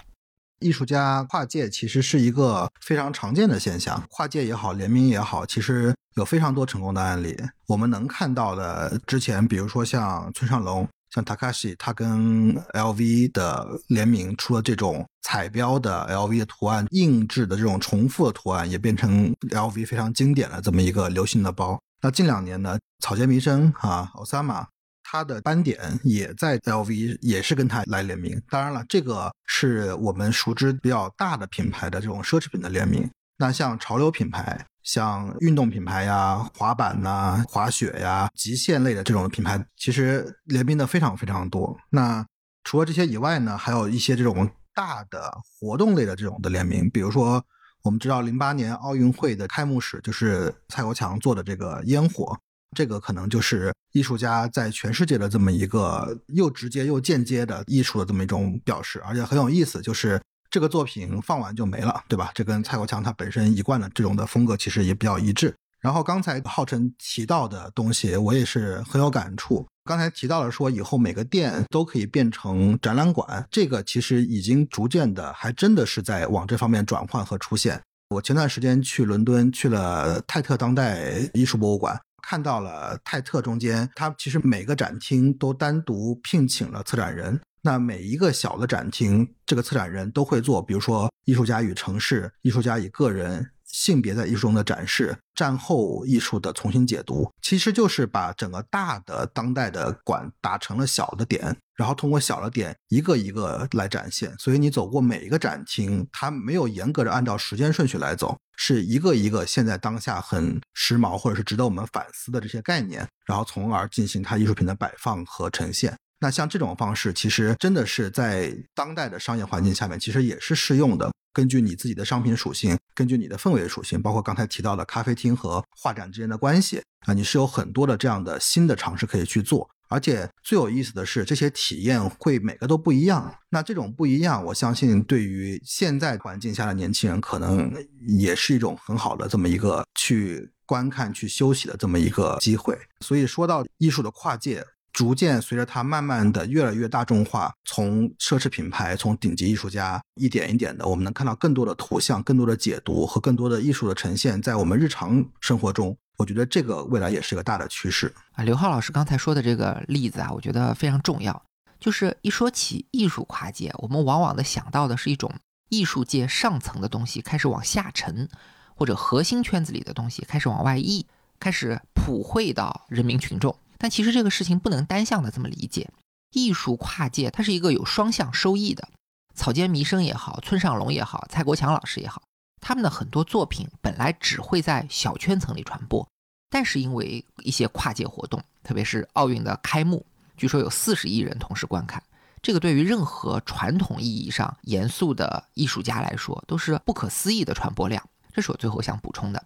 艺术家跨界其实是一个非常常见的现象，跨界也好，联名也好，其实有非常多成功的案例。我们能看到的之前，比如说像村上隆，像 Takashi， 他跟 L V 的联名出了这种彩标的 L V 的图案，硬质的这种重复的图案，也变成 L V 非常经典的这么一个流行的包。那近两年呢，草间弥生啊 Kusama， 他的斑点也在 L V， 也是跟他来联名。当然了，这个是我们熟知比较大的品牌的这种奢侈品的联名。那像潮流品牌，像运动品牌呀、滑板呐、滑雪呀、极限类的这种品牌，其实联名的非常非常多。那除了这些以外呢，还有一些这种大的活动类的这种的联名，比如说我们知道零八年奥运会的开幕式就是蔡国强做的这个烟火，这个可能就是艺术家在全世界的这么一个又直接又间接的艺术的这么一种表示，而且很有意思，就是这个作品放完就没了，对吧？这跟蔡国强他本身一贯的这种的风格其实也比较一致。然后刚才浩辰提到的东西我也是很有感触，刚才提到了说以后每个店都可以变成展览馆，这个其实已经逐渐的还真的是在往这方面转换和出现。我前段时间去伦敦，去了泰特当代艺术博物馆，看到了泰特中间它其实每个展厅都单独聘请了策展人，那每一个小的展厅，这个策展人都会做，比如说艺术家与城市、艺术家与个人、性别在艺术中的展示、战后艺术的重新解读，其实就是把整个大的当代的馆打成了小的点，然后通过小的点一个一个来展现。所以你走过每一个展厅，它没有严格的按照时间顺序来走，是一个一个现在当下很时髦或者是值得我们反思的这些概念，然后从而进行它艺术品的摆放和呈现。那像这种方式其实真的是在当代的商业环境下面其实也是适用的，根据你自己的商品属性，根据你的氛围属性，包括刚才提到的咖啡厅和画展之间的关系啊，你是有很多的这样的新的尝试可以去做。而且最有意思的是这些体验会每个都不一样，那这种不一样我相信对于现在环境下的年轻人可能也是一种很好的这么一个去观看去休息的这么一个机会。所以说到艺术的跨界，逐渐随着它慢慢的越来越大众化，从奢侈品牌，从顶级艺术家，一点一点的我们能看到更多的图像，更多的解读和更多的艺术的呈现在我们日常生活中，我觉得这个未来也是个大的趋势。刘浩老师刚才说的这个例子啊，我觉得非常重要，就是一说起艺术跨界，我们往往的想到的是一种艺术界上层的东西开始往下沉，或者核心圈子里的东西开始往外溢，开始普惠到人民群众。但其实这个事情不能单向的这么理解，艺术跨界它是一个有双向收益的。草间弥生也好，村上隆也好，蔡国强老师也好，他们的很多作品本来只会在小圈层里传播，但是因为一些跨界活动，特别是奥运的开幕，据说有四十亿人同时观看，这个对于任何传统意义上严肃的艺术家来说都是不可思议的传播量。这是我最后想补充的。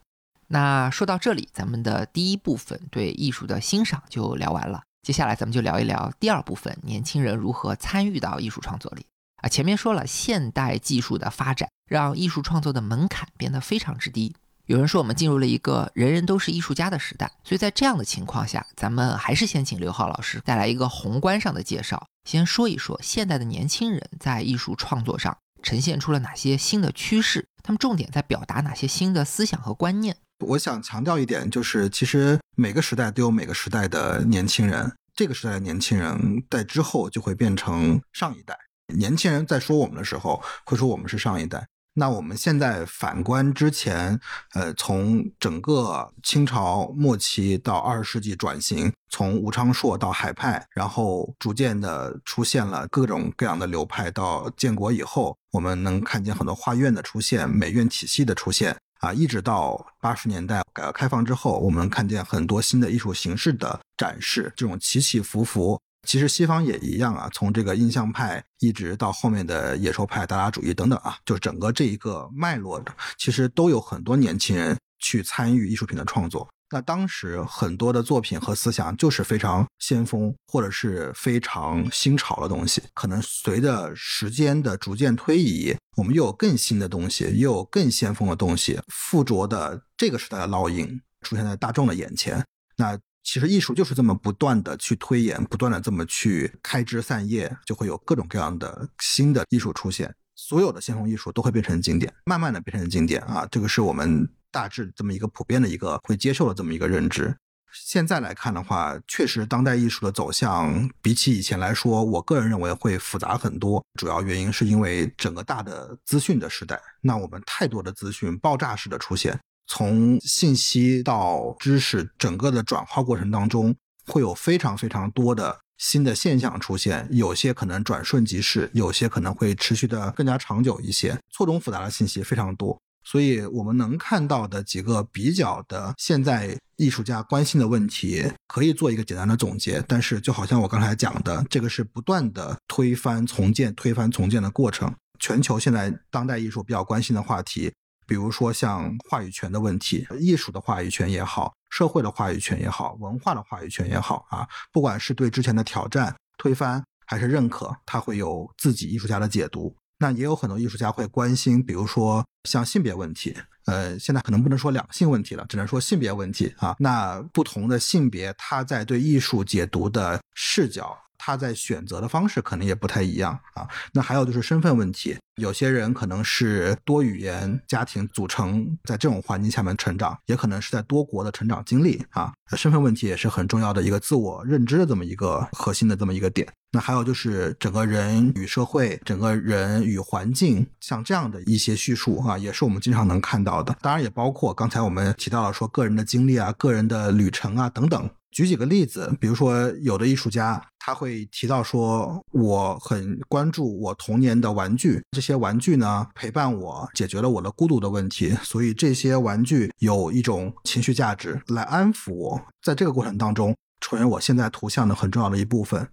那说到这里，咱们的第一部分对艺术的欣赏就聊完了，接下来咱们就聊一聊第二部分，年轻人如何参与到艺术创作里啊。前面说了，现代技术的发展让艺术创作的门槛变得非常之低，有人说我们进入了一个人人都是艺术家的时代，所以在这样的情况下，咱们还是先请刘浩老师带来一个宏观上的介绍，先说一说现代的年轻人在艺术创作上呈现出了哪些新的趋势，他们重点在表达哪些新的思想和观念。我想强调一点，就是其实每个时代都有每个时代的年轻人，这个时代的年轻人在之后就会变成上一代。年轻人在说我们的时候会说我们是上一代。那我们现在反观之前呃，从整个清朝末期到二十世纪转型，从吴昌硕到海派，然后逐渐的出现了各种各样的流派，到建国以后我们能看见很多画院的出现，美院体系的出现啊，一直到八十年代改革开放之后，我们看见很多新的艺术形式的展示，这种起起伏伏。其实西方也一样啊，从这个印象派一直到后面的野兽派、达达主义等等啊，就是整个这一个脉络其实都有很多年轻人去参与艺术品的创作。那当时很多的作品和思想就是非常先锋或者是非常新潮的东西，可能随着时间的逐渐推移，我们又有更新的东西，也有更先锋的东西附着的这个时代的烙印出现在大众的眼前。那其实艺术就是这么不断的去推演，不断的这么去开枝散叶，就会有各种各样的新的艺术出现。所有的现红艺术都会变成经典，慢慢的变成经典啊，这个是我们大致这么一个普遍的一个会接受的这么一个认知。现在来看的话，确实当代艺术的走向比起以前来说，我个人认为会复杂很多，主要原因是因为整个大的资讯的时代，那我们太多的资讯爆炸式的出现，从信息到知识整个的转化过程当中，会有非常非常多的新的现象出现，有些可能转瞬即逝，有些可能会持续的更加长久一些，错综复杂的信息非常多。所以我们能看到的几个比较的现在艺术家关心的问题，可以做一个简单的总结，但是就好像我刚才讲的，这个是不断的推翻重建推翻重建的过程。全球现在当代艺术比较关心的话题，比如说像话语权的问题，艺术的话语权也好，社会的话语权也好，文化的话语权也好啊，不管是对之前的挑战推翻还是认可，它会有自己艺术家的解读。那也有很多艺术家会关心，比如说像性别问题，呃，现在可能不能说两性问题了，只能说性别问题啊。那不同的性别，它在对艺术解读的视角，他在选择的方式可能也不太一样啊。那还有就是身份问题，有些人可能是多语言家庭组成，在这种环境下面成长，也可能是在多国的成长经历啊。身份问题也是很重要的一个自我认知的这么一个核心的这么一个点。那还有就是整个人与社会，整个人与环境，像这样的一些叙述啊，也是我们经常能看到的。当然也包括刚才我们提到了说个人的经历啊，个人的旅程啊等等。举几个例子，比如说有的艺术家他会提到说，我很关注我童年的玩具，这些玩具呢陪伴我，解决了我的孤独的问题，所以这些玩具有一种情绪价值来安抚我，在这个过程当中成为我现在图像的很重要的一部分。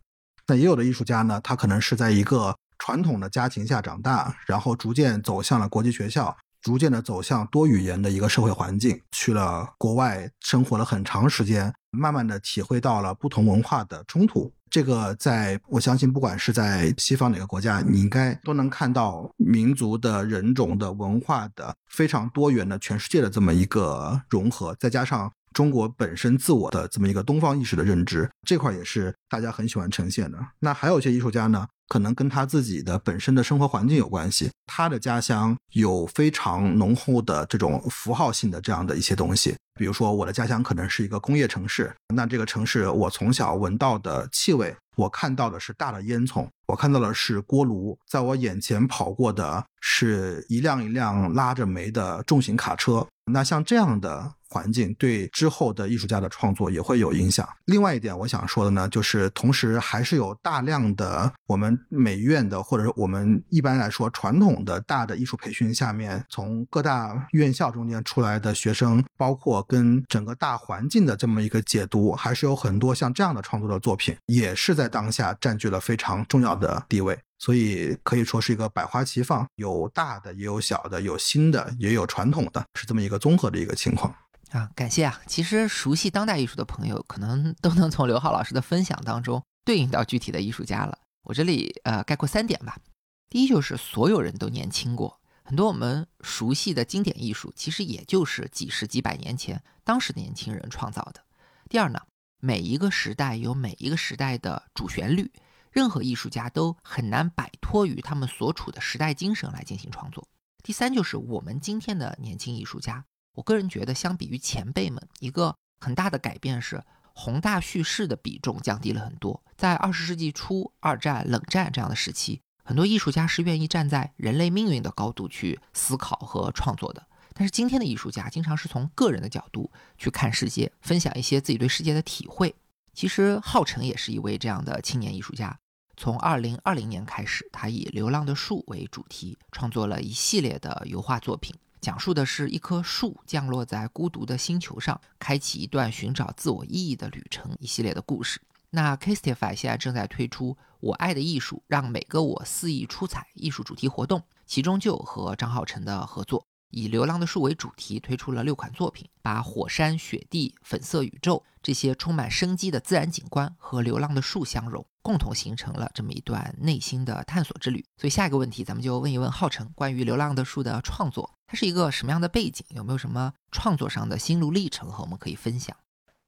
那也有的艺术家呢，他可能是在一个传统的家庭下长大，然后逐渐走向了国际学校，逐渐的走向多语言的一个社会环境，去了国外生活了很长时间，慢慢的体会到了不同文化的冲突。这个在我相信不管是在西方哪个国家，你应该都能看到民族的人种的文化的非常多元的全世界的这么一个融合，再加上中国本身自我的这么一个东方意识的认知，这块也是大家很喜欢呈现的。那还有一些艺术家呢，可能跟他自己的本身的生活环境有关系，他的家乡有非常浓厚的这种符号性的这样的一些东西，比如说我的家乡可能是一个工业城市，那这个城市我从小闻到的气味，我看到的是大的烟囱，我看到的是锅炉，在我眼前跑过的是一辆一辆拉着煤的重型卡车。那像这样的环境对之后的艺术家的创作也会有影响。另外一点我想说的呢，就是同时还是有大量的我们美院的，或者我们一般来说传统的大的艺术培训下面，从各大院校中间出来的学生，包括跟整个大环境的这么一个解读，还是有很多像这样的创作的作品，也是在当下占据了非常重要的地位。所以可以说是一个百花齐放，有大的也有小的，有新的也有传统的，是这么一个综合的一个情况啊。感谢啊！其实熟悉当代艺术的朋友可能都能从刘浩老师的分享当中对应到具体的艺术家了。我这里呃概括三点吧。第一，就是所有人都年轻过，很多我们熟悉的经典艺术其实也就是几十几百年前当时年轻人创造的。第二呢，每一个时代有每一个时代的主旋律，任何艺术家都很难摆脱于他们所处的时代精神来进行创作。第三，就是我们今天的年轻艺术家，我个人觉得相比于前辈们，一个很大的改变是宏大叙事的比重降低了很多。在二十世纪初二战冷战这样的时期，很多艺术家是愿意站在人类命运的高度去思考和创作的，但是今天的艺术家经常是从个人的角度去看世界，分享一些自己对世界的体会。其实浩辰也是一位这样的青年艺术家，从二零二零年开始，他以流浪的树为主题创作了一系列的油画作品，讲述的是一棵树降落在孤独的星球上，开启一段寻找自我意义的旅程一系列的故事。那 CASETiFY 现在正在推出我爱的艺术，让每个我肆意出彩艺术主题活动，其中就和张浩辰的合作，以流浪的树为主题推出了六款作品，把火山、雪地、粉色宇宙这些充满生机的自然景观和流浪的树相融，共同形成了这么一段内心的探索之旅。所以下一个问题咱们就问一问浩辰，关于流浪的树的创作，它是一个什么样的背景，有没有什么创作上的心路历程和我们可以分享？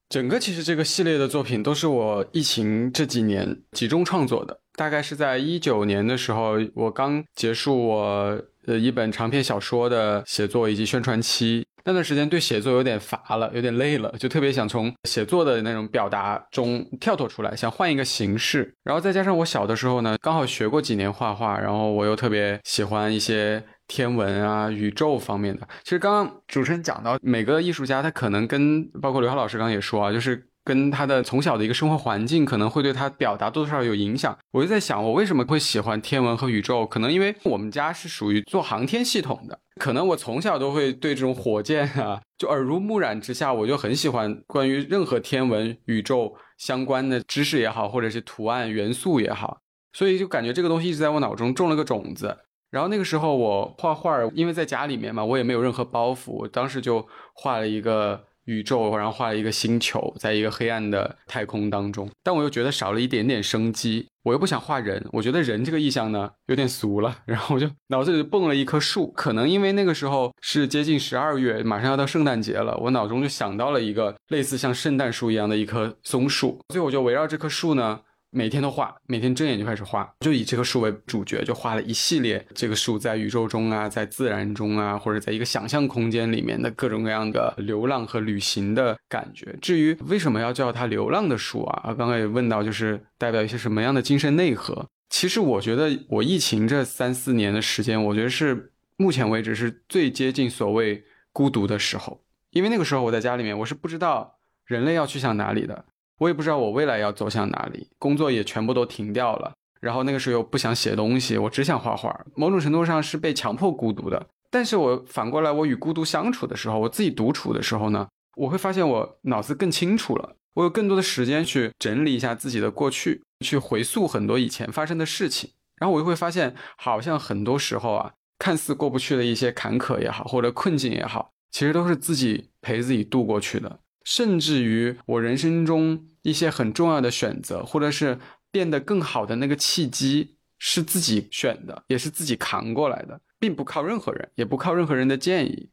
整个其实这个系列的作品都是我疫情这几年集中创作的，大概是在一九年的时候，我刚结束我呃一本长篇小说的写作以及宣传期，那段时间对写作有点乏了，有点累了，就特别想从写作的那种表达中跳脱出来，想换一个形式。然后再加上我小的时候呢，刚好学过几年画画，然后我又特别喜欢一些天文啊宇宙方面的。其实刚刚主持人讲到每个艺术家他可能跟，包括刘浩老师刚刚也说啊，就是跟他的从小的一个生活环境可能会对他表达多少有影响。我就在想我为什么会喜欢天文和宇宙，可能因为我们家是属于做航天系统的，可能我从小都会对这种火箭啊就耳濡目染之下，我就很喜欢关于任何天文宇宙相关的知识也好，或者是图案元素也好，所以就感觉这个东西一直在我脑中种了个种子。然后那个时候我画画，因为在家里面嘛，我也没有任何包袱，我当时就画了一个宇宙，然后画了一个星球，在一个黑暗的太空当中，但我又觉得少了一点点生机，我又不想画人，我觉得人这个意象呢有点俗了，然后我就脑子里就蹦了一棵树。可能因为那个时候是接近十二月，马上要到圣诞节了，我脑中就想到了一个类似像圣诞树一样的一棵松树，所以我就围绕这棵树呢每天都画，每天睁眼就开始画，就以这棵树为主角，就画了一系列这个树在宇宙中啊，在自然中啊，或者在一个想象空间里面的各种各样的流浪和旅行的感觉。至于为什么要叫它流浪的树啊，刚刚也问到就是代表一些什么样的精神内核。其实我觉得我疫情这三四年的时间，我觉得是目前为止是最接近所谓孤独的时候，因为那个时候我在家里面，我是不知道人类要去向哪里的，我也不知道我未来要走向哪里，工作也全部都停掉了，然后那个时候又不想写东西，我只想画画，某种程度上是被强迫孤独的。但是我反过来，我与孤独相处的时候，我自己独处的时候呢，我会发现我脑子更清楚了，我有更多的时间去整理一下自己的过去，去回溯很多以前发生的事情，然后我就会发现好像很多时候啊，看似过不去的一些坎坷也好，或者困境也好，其实都是自己陪自己度过去的。甚至于我人生中一些很重要的选择，或者是变得更好的那个契机，是自己选的，也是自己扛过来的，并不靠任何人，也不靠任何人的建议。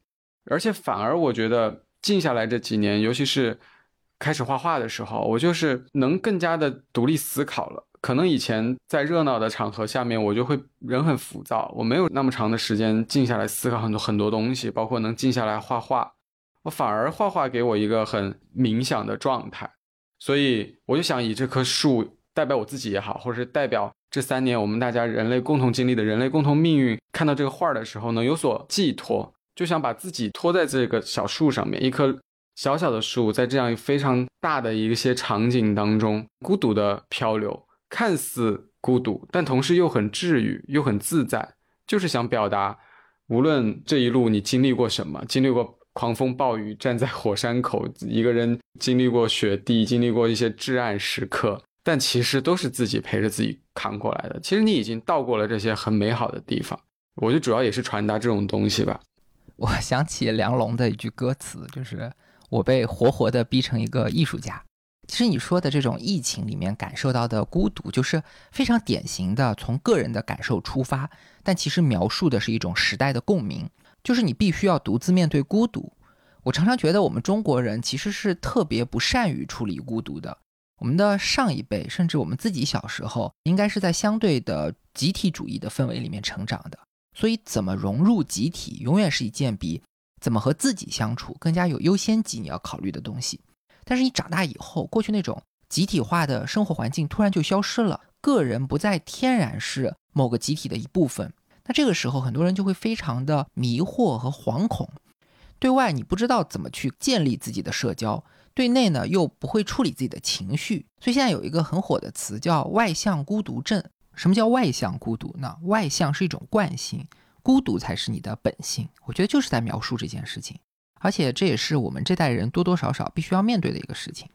而且反而我觉得静下来这几年，尤其是开始画画的时候，我就是能更加的独立思考了。可能以前在热闹的场合下面，我就会人很浮躁，我没有那么长的时间静下来思考很多很多东西，包括能静下来画画，我反而画画给我一个很冥想的状态。所以我就想以这棵树代表我自己也好，或者是代表这三年我们大家人类共同经历的人类共同命运，看到这个画的时候呢有所寄托，就想把自己托在这个小树上面，一棵小小的树在这样非常大的一些场景当中孤独的漂流，看似孤独但同时又很治愈又很自在，就是想表达无论这一路你经历过什么，经历过狂风暴雨，站在火山口一个人，经历过雪地，经历过一些至暗时刻，但其实都是自己陪着自己扛过来的，其实你已经到过了这些很美好的地方。我就主要也是传达这种东西吧。我想起梁龙的一句歌词，就是我被活活的逼成一个艺术家。其实你说的这种疫情里面感受到的孤独，就是非常典型的从个人的感受出发，但其实描述的是一种时代的共鸣，就是你必须要独自面对孤独。我常常觉得我们中国人其实是特别不善于处理孤独的，我们的上一辈甚至我们自己小时候应该是在相对的集体主义的氛围里面成长的，所以怎么融入集体永远是一件比怎么和自己相处更加有优先级你要考虑的东西。但是你长大以后，过去那种集体化的生活环境突然就消失了，个人不再天然是某个集体的一部分，那这个时候很多人就会非常的迷惑和惶恐，对外你不知道怎么去建立自己的社交，对内呢又不会处理自己的情绪，所以现在有一个很火的词叫外向孤独症。什么叫外向孤独呢？外向是一种惯性，孤独才是你的本性。我觉得就是在描述这件事情，而且这也是我们这代人多多少少必须要面对的一个事情。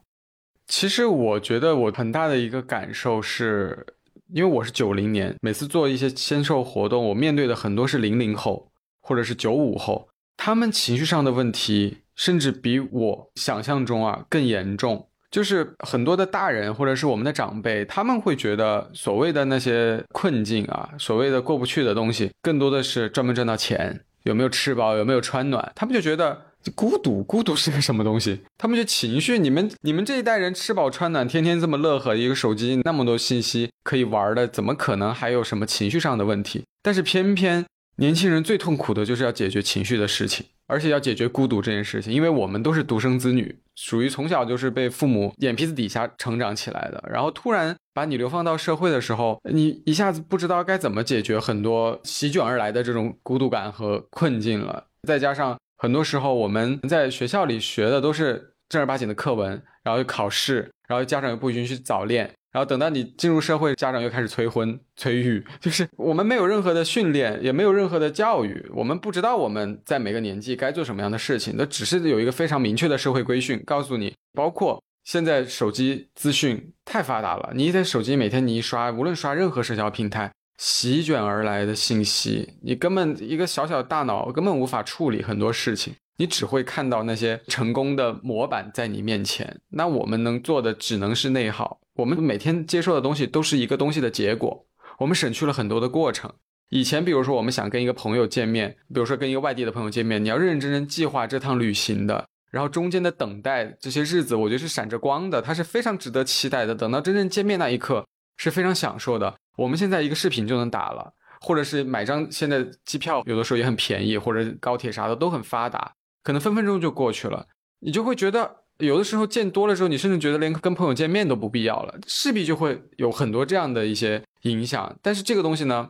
其实我觉得我很大的一个感受是，因为我是九零年，每次做一些签售活动，我面对的很多是零零后或者是九五后，他们情绪上的问题甚至比我想象中啊更严重。就是很多的大人或者是我们的长辈，他们会觉得所谓的那些困境啊，所谓的过不去的东西，更多的是专门赚到钱，有没有吃饱，有没有穿暖，他们就觉得孤独孤独是个什么东西？他们就情绪，你们你们这一代人吃饱穿暖，天天这么乐呵，一个手机那么多信息可以玩的，怎么可能还有什么情绪上的问题？但是偏偏年轻人最痛苦的就是要解决情绪的事情，而且要解决孤独这件事情。因为我们都是独生子女，属于从小就是被父母眼皮子底下成长起来的，然后突然把你流放到社会的时候，你一下子不知道该怎么解决很多席卷而来的这种孤独感和困境了。再加上很多时候我们在学校里学的都是正儿八经的课文，然后又考试，然后家长又不允许早恋，然后等到你进入社会，家长又开始催婚催育，就是我们没有任何的训练，也没有任何的教育，我们不知道我们在每个年纪该做什么样的事情，那只是有一个非常明确的社会规训告诉你。包括现在手机资讯太发达了，你在手机每天你一刷，无论刷任何社交平台，席卷而来的信息，你根本一个小小的大脑根本无法处理很多事情，你只会看到那些成功的模板在你面前。那我们能做的只能是内耗，我们每天接受的东西都是一个东西的结果，我们省去了很多的过程。以前比如说我们想跟一个朋友见面，比如说跟一个外地的朋友见面，你要认认真真计划这趟旅行的，然后中间的等待，这些日子我觉得是闪着光的，它是非常值得期待的，等到真正见面那一刻是非常享受的。我们现在一个视频就能打了，或者是买张现在机票有的时候也很便宜，或者高铁啥的都很发达，可能分分钟就过去了。你就会觉得有的时候见多了之后，你甚至觉得连跟朋友见面都不必要了，势必就会有很多这样的一些影响。但是这个东西呢，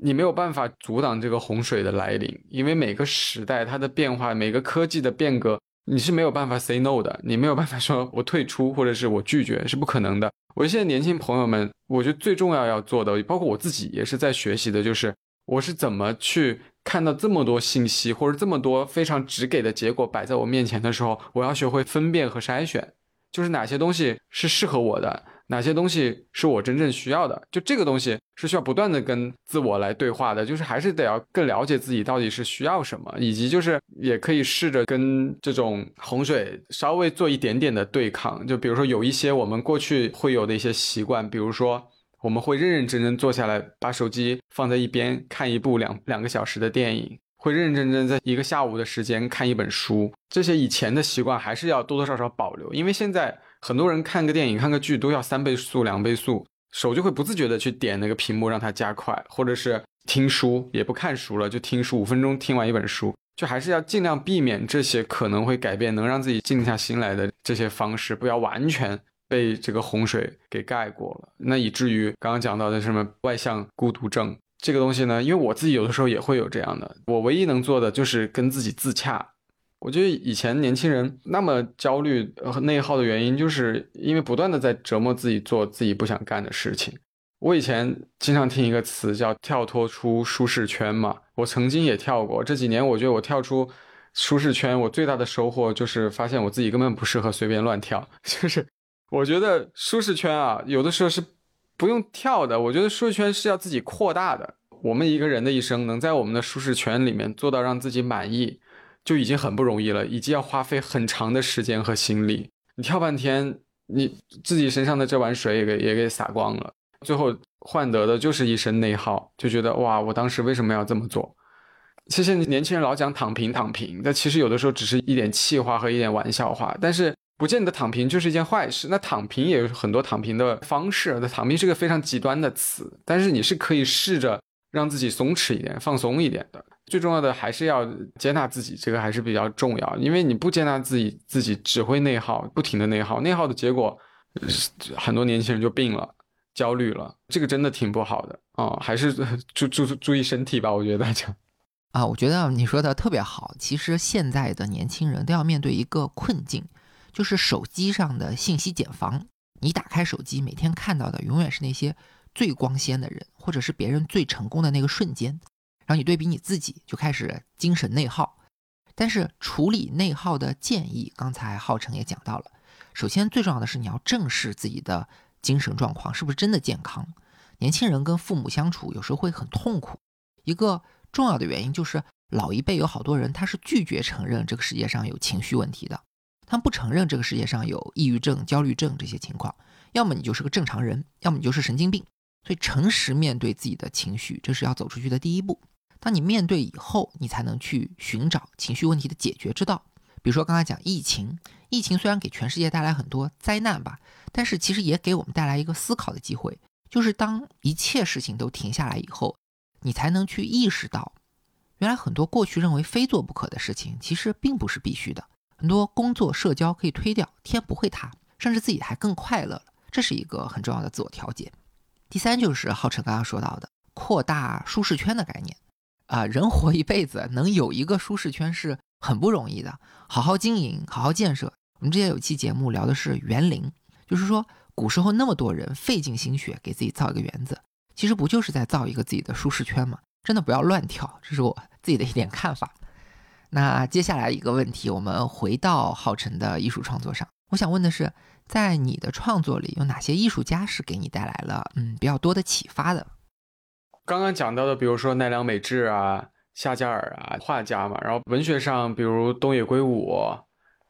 你没有办法阻挡这个洪水的来临，因为每个时代它的变化，每个科技的变革，你是没有办法 say no 的，你没有办法说我退出或者是我拒绝，是不可能的。我现在年轻朋友们，我觉得最重要要做的，包括我自己也是在学习的，就是我是怎么去看到这么多信息或者这么多非常直给的结果摆在我面前的时候，我要学会分辨和筛选，就是哪些东西是适合我的，哪些东西是我真正需要的。就这个东西是需要不断的跟自我来对话的，就是还是得要更了解自己到底是需要什么，以及就是也可以试着跟这种洪水稍微做一点点的对抗。就比如说有一些我们过去会有的一些习惯，比如说我们会认认真真坐下来，把手机放在一边，看一部两两个小时的电影，会认认真真在一个下午的时间看一本书，这些以前的习惯还是要多多少少保留。因为现在很多人看个电影看个剧都要三倍速两倍速，手就会不自觉的去点那个屏幕让它加快，或者是听书也不看书了，就听书，五分钟听完一本书。就还是要尽量避免这些可能会改变能让自己静下心来的这些方式，不要完全被这个洪水给盖过了，那以至于刚刚讲到的什么外向孤独症这个东西呢，因为我自己有的时候也会有这样的，我唯一能做的就是跟自己自洽。我觉得以前年轻人那么焦虑和内耗的原因，就是因为不断的在折磨自己，做自己不想干的事情。我以前经常听一个词叫跳脱出舒适圈嘛，我曾经也跳过，这几年我觉得我跳出舒适圈，我最大的收获就是发现我自己根本不适合随便乱跳。就是我觉得舒适圈啊，有的时候是不用跳的，我觉得舒适圈是要自己扩大的。我们一个人的一生能在我们的舒适圈里面做到让自己满意，就已经很不容易了，以及要花费很长的时间和心力。你跳半天，你自己身上的这碗水也给也给洒光了，最后换得的就是一身内耗，就觉得哇，我当时为什么要这么做？其实年轻人老讲躺平躺平，但其实有的时候只是一点气话和一点玩笑话，但是不见得躺平就是一件坏事。那躺平也有很多躺平的方式，躺平是个非常极端的词，但是你是可以试着让自己松弛一点，放松一点的。最重要的还是要接纳自己，这个还是比较重要，因为你不接纳自己，自己只会内耗，不停的内耗，内耗的结果很多年轻人就病了，焦虑了，这个真的挺不好的啊、嗯，还是注注注意身体吧，我觉得大家啊，我觉得你说的特别好。其实现在的年轻人都要面对一个困境，就是手机上的信息茧房。你打开手机，每天看到的永远是那些最光鲜的人，或者是别人最成功的那个瞬间。然后你对比你自己，就开始精神内耗。但是处理内耗的建议，刚才浩成也讲到了，首先最重要的是你要正视自己的精神状况是不是真的健康。年轻人跟父母相处有时候会很痛苦，一个重要的原因就是老一辈有好多人他是拒绝承认这个世界上有情绪问题的，他们不承认这个世界上有抑郁症、焦虑症这些情况，要么你就是个正常人，要么你就是神经病。所以诚实面对自己的情绪，这是要走出去的第一步。当你面对以后，你才能去寻找情绪问题的解决之道。比如说刚才讲疫情，疫情虽然给全世界带来很多灾难吧，但是其实也给我们带来一个思考的机会，就是当一切事情都停下来以后，你才能去意识到，原来很多过去认为非做不可的事情，其实并不是必须的。很多工作、社交可以推掉，天不会塌，甚至自己还更快乐了。这是一个很重要的自我调节。第三就是浩辰刚刚说到的扩大舒适圈的概念、呃、人活一辈子能有一个舒适圈是很不容易的，好好经营，好好建设。我们之前有一期节目聊的是园林，就是说古时候那么多人费尽心血给自己造一个园子，其实不就是在造一个自己的舒适圈吗？真的不要乱跳，这是我自己的一点看法。那接下来一个问题，我们回到浩辰的艺术创作上，我想问的是，在你的创作里有哪些艺术家是给你带来了嗯比较多的启发的？刚刚讲到的比如说奈良美智啊、夏加尔啊，画家嘛，然后文学上比如东野圭吾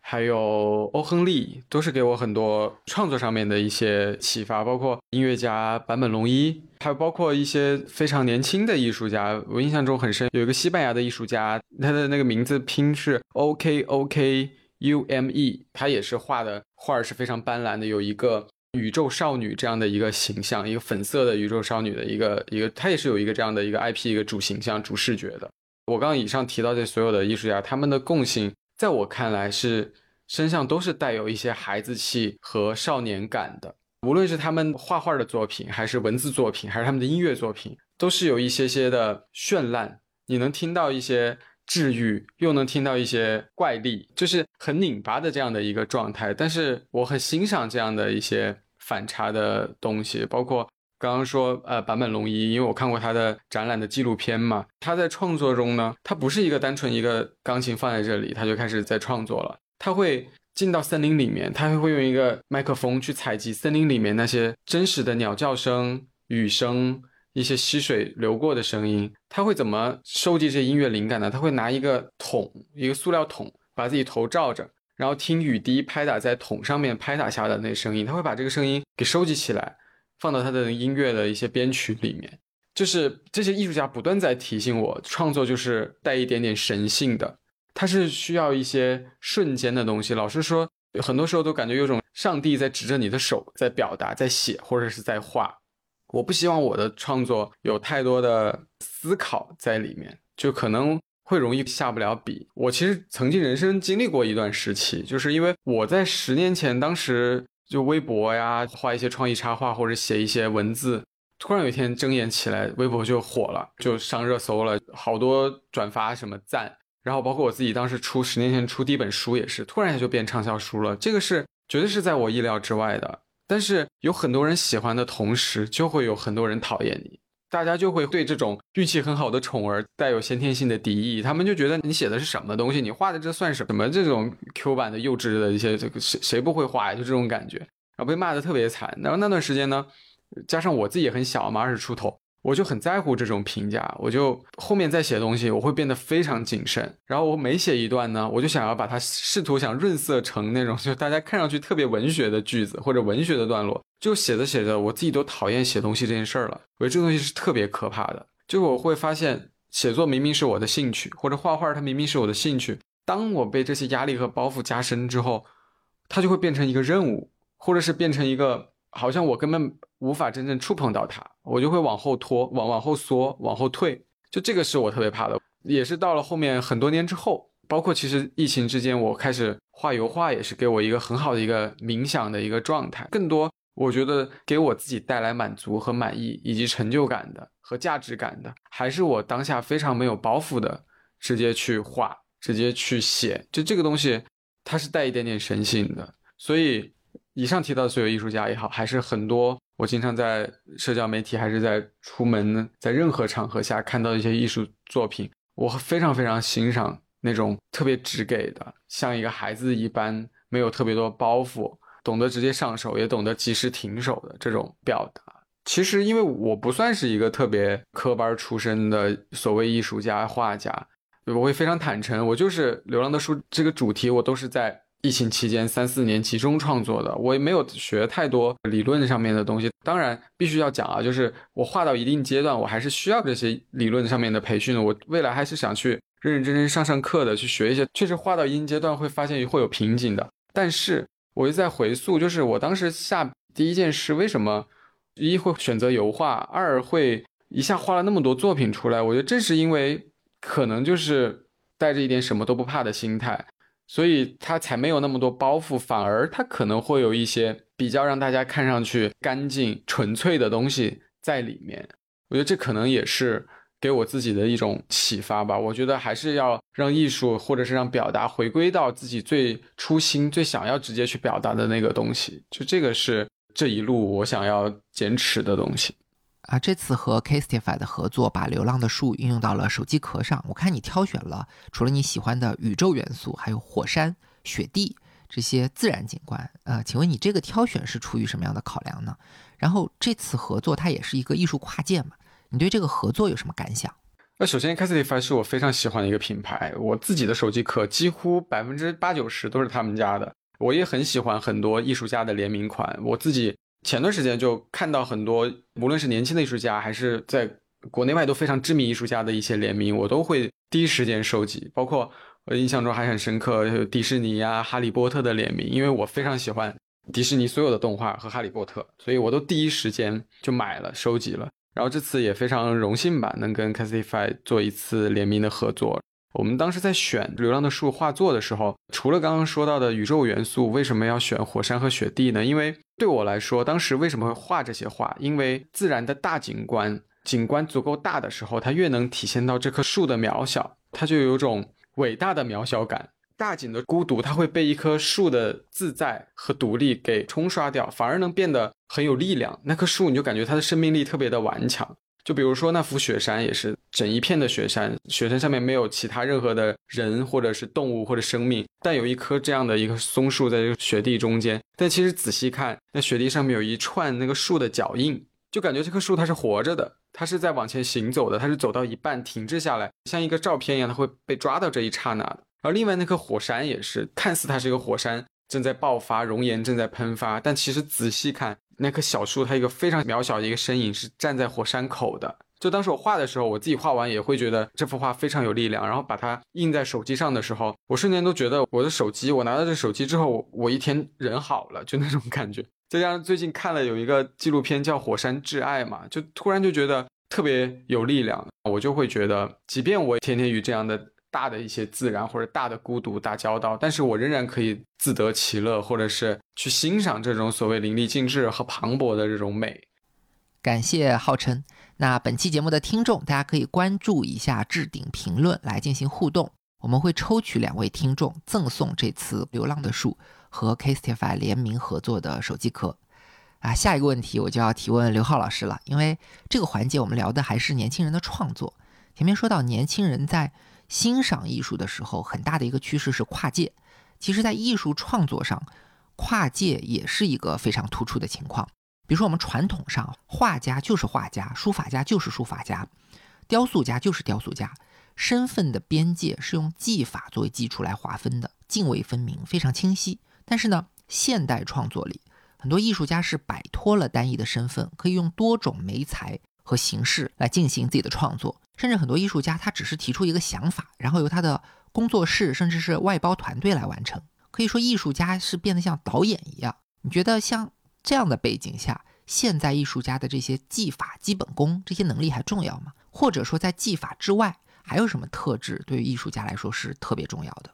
还有欧亨利，都是给我很多创作上面的一些启发，包括音乐家坂本龙一，还有包括一些非常年轻的艺术家。我印象中很深，有一个西班牙的艺术家，他的那个名字拼是 O K O K U M E， 他也是画的画是非常斑斓的，有一个宇宙少女这样的一个形象，一个粉色的宇宙少女的一个一个，他也是有一个这样的一个 I P， 一个主形象、主视觉的。我刚刚以上提到的所有的艺术家，他们的共性在我看来是身上都是带有一些孩子气和少年感的。无论是他们画画的作品，还是文字作品，还是他们的音乐作品，都是有一些些的绚烂，你能听到一些治愈，又能听到一些怪力，就是很拧巴的这样的一个状态。但是我很欣赏这样的一些反差的东西，包括刚刚说呃，坂本龙一，因为我看过他的展览的纪录片嘛，他在创作中呢，他不是一个单纯一个钢琴放在这里他就开始在创作了，他会进到森林里面，他会用一个麦克风去采集森林里面那些真实的鸟叫声、雨声、一些溪水流过的声音。他会怎么收集这些音乐灵感呢？他会拿一个桶，一个塑料桶，把自己头罩着，然后听雨滴拍打在桶上面拍打下的那声音，他会把这个声音给收集起来，放到他的音乐的一些编曲里面。就是这些艺术家不断在提醒我，创作就是带一点点神性的，它是需要一些瞬间的东西。老实说，很多时候都感觉有种上帝在指着你的手，在表达，在写，或者是在画。我不希望我的创作有太多的思考在里面，就可能会容易下不了笔。我其实曾经人生经历过一段时期，就是因为我在十年前，当时就微博呀，画一些创意插画或者写一些文字，突然有一天睁眼起来，微博就火了，就上热搜了，好多转发什么赞。然后包括我自己当时出十年前出第一本书也是，突然就变畅销书了，这个是绝对是在我意料之外的。但是有很多人喜欢的同时，就会有很多人讨厌你，大家就会对这种运气很好的宠儿带有先天性的敌意，他们就觉得你写的是什么东西，你画的这算什么，这种 Q 版的幼稚的一些这个 谁, 谁不会画呀，就这种感觉，然后被骂得特别惨。然后那段时间呢，加上我自己也很小嘛，二十出头，我就很在乎这种评价，我就后面再写东西我会变得非常谨慎。然后我每写一段呢，我就想要把它试图想润色成那种就大家看上去特别文学的句子或者文学的段落，就写着写着我自己都讨厌写东西这件事儿了。我觉得这个东西是特别可怕的，就是我会发现写作明明是我的兴趣，或者画画它明明是我的兴趣，当我被这些压力和包袱加深之后，它就会变成一个任务，或者是变成一个好像我根本无法真正触碰到它，我就会往后拖，往往后缩，往后退，就这个是我特别怕的。也是到了后面很多年之后，包括其实疫情之间，我开始画油画也是给我一个很好的一个冥想的一个状态，更多我觉得给我自己带来满足和满意以及成就感的和价值感的，还是我当下非常没有包袱的直接去画，直接去写，就这个东西它是带一点点神性的。所以以上提到的所有艺术家也好，还是很多我经常在社交媒体还是在出门在任何场合下看到一些艺术作品，我非常非常欣赏那种特别直给的，像一个孩子一般，没有特别多包袱，懂得直接上手，也懂得及时停手的这种表达。其实因为我不算是一个特别科班出身的所谓艺术家画家，我会非常坦诚，我就是流浪的书这个主题我都是在疫情期间三四年集中创作的，我也没有学太多理论上面的东西。当然必须要讲啊，就是我画到一定阶段我还是需要这些理论上面的培训的，我未来还是想去认认真真上上课的去学一些，确实画到一定阶段会发现会有瓶颈的。但是我一直在回溯，就是我当时下第一件事为什么一会选择油画，二会一下画了那么多作品出来，我觉得正是因为可能就是带着一点什么都不怕的心态，所以他才没有那么多包袱，反而他可能会有一些比较让大家看上去干净纯粹的东西在里面。我觉得这可能也是给我自己的一种启发吧。我觉得还是要让艺术或者是让表达回归到自己最初心最想要直接去表达的那个东西，就这个是这一路我想要坚持的东西啊。这次和 CASETiFY 的合作把流浪的树运用到了手机壳上，我看你挑选了除了你喜欢的宇宙元素还有火山雪地这些自然景观，呃，请问你这个挑选是出于什么样的考量呢？然后这次合作它也是一个艺术跨界嘛，你对这个合作有什么感想？那首先 CASETiFY 是我非常喜欢的一个品牌，我自己的手机壳几乎 百分之八九十 都是他们家的，我也很喜欢很多艺术家的联名款。我自己前段时间就看到很多无论是年轻的艺术家还是在国内外都非常知名艺术家的一些联名，我都会第一时间收集，包括我印象中还很深刻迪士尼啊哈利波特的联名，因为我非常喜欢迪士尼所有的动画和哈利波特，所以我都第一时间就买了收集了。然后这次也非常荣幸吧，能跟 CASETiFY 做一次联名的合作。我们当时在选流浪的树画作的时候，除了刚刚说到的宇宙元素，为什么要选火山和雪地呢？因为对我来说当时为什么会画这些画，因为自然的大景观景观足够大的时候，它越能体现到这棵树的渺小，它就有种伟大的渺小感。大景的孤独它会被一棵树的自在和独立给冲刷掉，反而能变得很有力量，那棵树你就感觉它的生命力特别的顽强。就比如说那幅雪山也是整一片的雪山，雪山上面没有其他任何的人或者是动物或者生命，但有一棵这样的一个松树在这个雪地中间，但其实仔细看那雪地上面有一串那个树的脚印，就感觉这棵树它是活着的，它是在往前行走的，它是走到一半停滞下来，像一个照片一样它会被抓到这一刹那的。而另外那颗火山也是，看似它是一个火山正在爆发，熔岩正在喷发，但其实仔细看那棵小树它一个非常渺小的一个身影是站在火山口的。就当时我画的时候，我自己画完也会觉得这幅画非常有力量，然后把它印在手机上的时候，我瞬间都觉得我的手机，我拿到这手机之后 我, 我一天人好了，就那种感觉。再加上最近看了有一个纪录片叫《火山挚爱》嘛，就突然就觉得特别有力量。我就会觉得即便我天天与这样的大的一些自然或者大的孤独打交道，但是我仍然可以自得其乐，或者是去欣赏这种所谓淋漓尽致和磅礴的这种美。感谢浩琛。那本期节目的听众，大家可以关注一下置顶评论来进行互动，我们会抽取两位听众赠送这次流浪的树和 CASETiFY 联名合作的手机壳啊。下一个问题我就要提问刘浩老师了，因为这个环节我们聊的还是年轻人的创作。前面说到年轻人在欣赏艺术的时候，很大的一个趋势是跨界。其实在艺术创作上，跨界也是一个非常突出的情况。比如说我们传统上，画家就是画家，书法家就是书法家，雕塑家就是雕塑家，身份的边界是用技法作为基础来划分的，泾渭分明，非常清晰。但是呢，现代创作里很多艺术家是摆脱了单一的身份，可以用多种媒材和形式来进行自己的创作，甚至很多艺术家他只是提出一个想法，然后由他的工作室甚至是外包团队来完成。可以说艺术家是变得像导演一样。你觉得像这样的背景下，现在艺术家的这些技法基本功这些能力还重要吗？或者说在技法之外还有什么特质对于艺术家来说是特别重要的？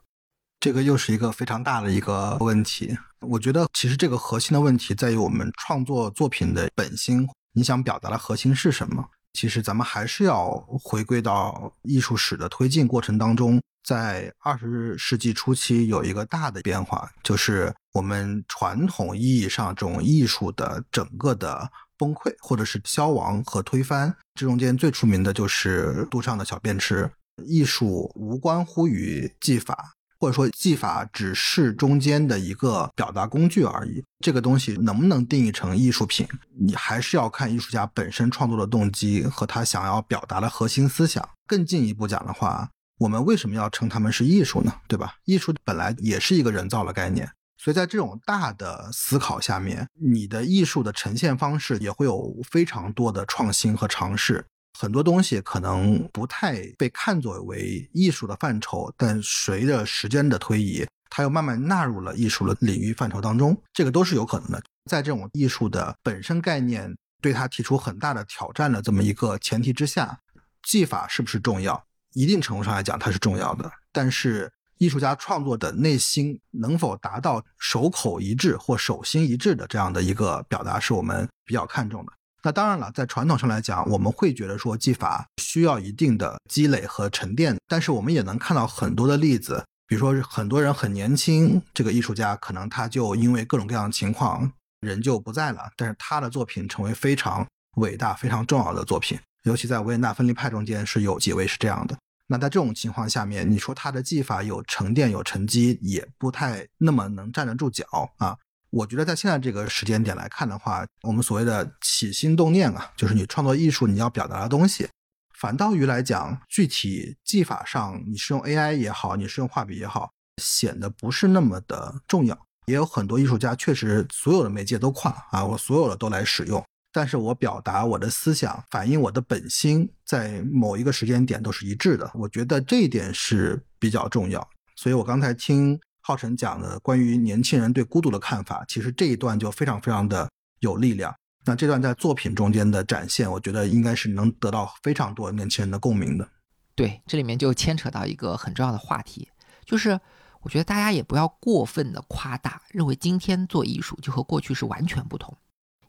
这个又是一个非常大的一个问题。我觉得其实这个核心的问题在于我们创作作品的本心，你想表达的核心是什么？其实咱们还是要回归到艺术史的推进过程当中，在二十世纪初期有一个大的变化，就是我们传统意义上这种艺术的整个的崩溃或者是消亡和推翻。这中间最出名的就是杜尚的小便池，艺术无关乎于技法，或者说技法只是中间的一个表达工具而已。这个东西能不能定义成艺术品，你还是要看艺术家本身创作的动机和他想要表达的核心思想。更进一步讲的话，我们为什么要称他们是艺术呢？对吧？艺术本来也是一个人造的概念，所以在这种大的思考下面，你的艺术的呈现方式也会有非常多的创新和尝试。很多东西可能不太被看作为艺术的范畴，但随着时间的推移，它又慢慢纳入了艺术的领域范畴当中，这个都是有可能的。在这种艺术的本身概念对它提出很大的挑战的这么一个前提之下，技法是不是重要？一定程度上来讲它是重要的，但是艺术家创作的内心能否达到手口一致或手心一致的这样的一个表达是我们比较看重的。那当然了，在传统上来讲，我们会觉得说技法需要一定的积累和沉淀，但是我们也能看到很多的例子，比如说很多人很年轻，这个艺术家可能他就因为各种各样的情况人就不在了，但是他的作品成为非常伟大非常重要的作品，尤其在维也纳分离派中间是有几位是这样的。那在这种情况下面，你说他的技法有沉淀有沉积也不太那么能站得住脚啊。我觉得在现在这个时间点来看的话，我们所谓的起心动念啊，就是你创作艺术你要表达的东西，反倒于来讲具体技法上你是用 A I 也好你是用画笔也好显得不是那么的重要。也有很多艺术家确实所有的媒介都跨啊，我所有的都来使用，但是我表达我的思想反映我的本心在某一个时间点都是一致的，我觉得这一点是比较重要。所以我刚才听浩辰讲的关于年轻人对孤独的看法，其实这一段就非常非常的有力量，那这段在作品中间的展现我觉得应该是能得到非常多年轻人的共鸣的。对，这里面就牵扯到一个很重要的话题，就是我觉得大家也不要过分的夸大，认为今天做艺术就和过去是完全不同。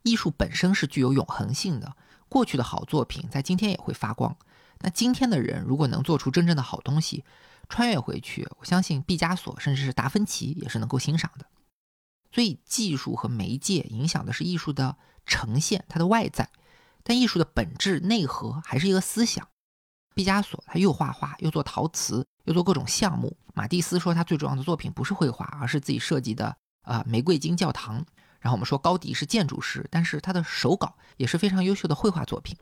艺术本身是具有永恒性的，过去的好作品在今天也会发光，那今天的人如果能做出真正的好东西，穿越回去，我相信毕加索甚至是达芬奇也是能够欣赏的。所以技术和媒介影响的是艺术的呈现，它的外在，但艺术的本质内核还是一个思想。毕加索他又画画又做陶瓷又做各种项目，马蒂斯说他最重要的作品不是绘画，而是自己设计的、呃、玫瑰金教堂。然后我们说高迪是建筑师，但是他的手稿也是非常优秀的绘画作品。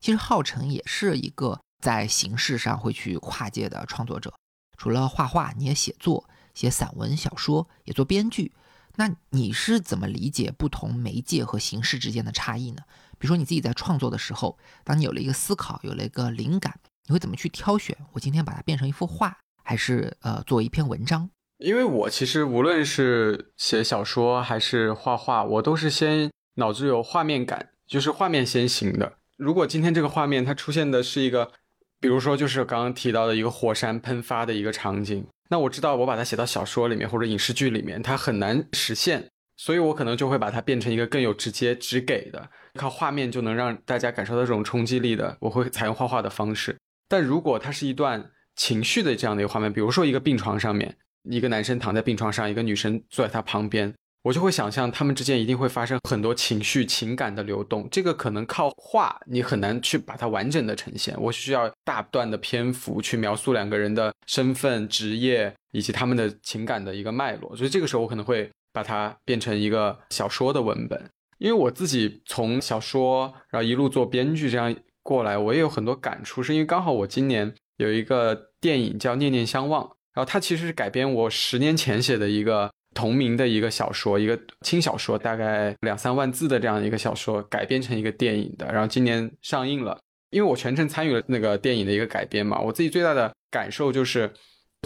其实浩辰也是一个在形式上会去跨界的创作者，除了画画你也写作，写散文小说，也做编剧。那你是怎么理解不同媒介和形式之间的差异呢？比如说你自己在创作的时候，当你有了一个思考有了一个灵感，你会怎么去挑选我今天把它变成一幅画还是呃做一篇文章？因为我其实无论是写小说还是画画，我都是先脑子有画面感，就是画面先行的。如果今天这个画面它出现的是一个比如说就是刚刚提到的一个火山喷发的一个场景，那我知道我把它写到小说里面或者影视剧里面它很难实现，所以我可能就会把它变成一个更有直接直给的靠画面就能让大家感受到这种冲击力的，我会采用画画的方式。但如果它是一段情绪的这样的一个画面，比如说一个病床上面一个男生躺在病床上，一个女生坐在他旁边，我就会想象他们之间一定会发生很多情绪情感的流动，这个可能靠画你很难去把它完整的呈现，我需要大段的篇幅去描述两个人的身份职业以及他们的情感的一个脉络，所以这个时候我可能会把它变成一个小说的文本。因为我自己从小说然后一路做编剧这样过来，我也有很多感触，是因为刚好我今年有一个电影叫《念念相忘》，然后它其实是改编我十年前写的一个同名的一个小说，一个轻小说，大概两三万字的这样一个小说改编成一个电影的，然后今年上映了。因为我全程参与了那个电影的一个改编嘛，我自己最大的感受就是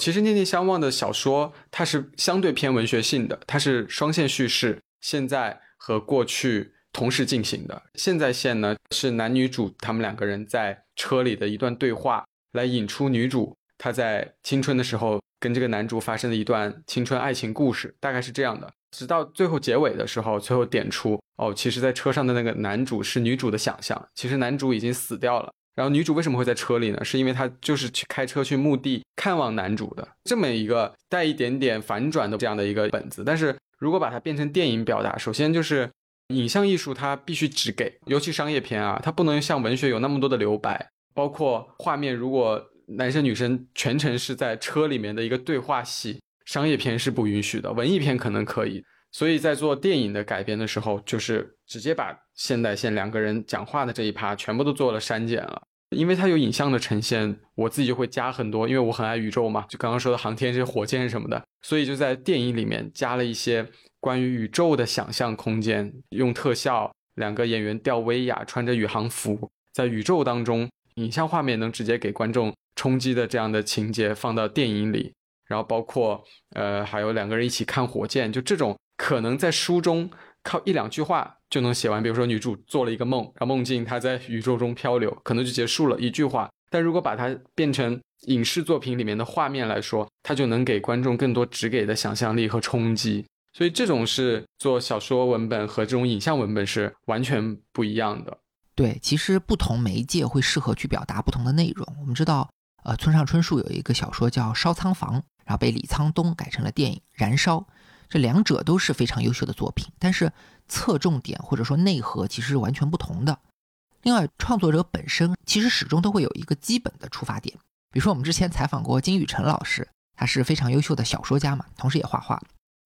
其实《念念相忘》的小说它是相对偏文学性的，它是双线叙事，现在和过去同时进行的。现在线呢是男女主他们两个人在车里的一段对话，来引出女主她在青春的时候跟这个男主发生的一段青春爱情故事，大概是这样的。直到最后结尾的时候，最后点出哦，其实在车上的那个男主是女主的想象，其实男主已经死掉了，然后女主为什么会在车里呢，是因为她就是去开车去墓地看望男主的，这么一个带一点点反转的这样的一个本子。但是如果把它变成电影表达，首先就是影像艺术它必须直给，尤其商业片啊，它不能像文学有那么多的留白，包括画面如果男生女生全程是在车里面的一个对话戏，商业片是不允许的，文艺片可能可以。所以在做电影的改编的时候，就是直接把现代线两个人讲话的这一趴全部都做了删减了。因为它有影像的呈现，我自己就会加很多，因为我很爱宇宙嘛，就刚刚说的航天这些火箭什么的，所以就在电影里面加了一些关于宇宙的想象空间，用特效，两个演员吊威亚穿着宇航服在宇宙当中影像画面能直接给观众冲击的这样的情节放到电影里，然后包括呃还有两个人一起看火箭，就这种可能在书中靠一两句话就能写完，比如说女主做了一个梦，然后梦境她在宇宙中漂流，可能就结束了一句话，但如果把它变成影视作品里面的画面来说，它就能给观众更多直给的想象力和冲击。所以这种是做小说文本和这种影像文本是完全不一样的。对，其实不同媒介会适合去表达不同的内容。我们知道呃，村上春树有一个小说叫《烧仓房》，然后被李沧东改成了电影《燃烧》，这两者都是非常优秀的作品，但是侧重点或者说内核其实是完全不同的。另外，创作者本身其实始终都会有一个基本的出发点，比如说我们之前采访过金宇澄老师，他是非常优秀的小说家嘛，同时也画画，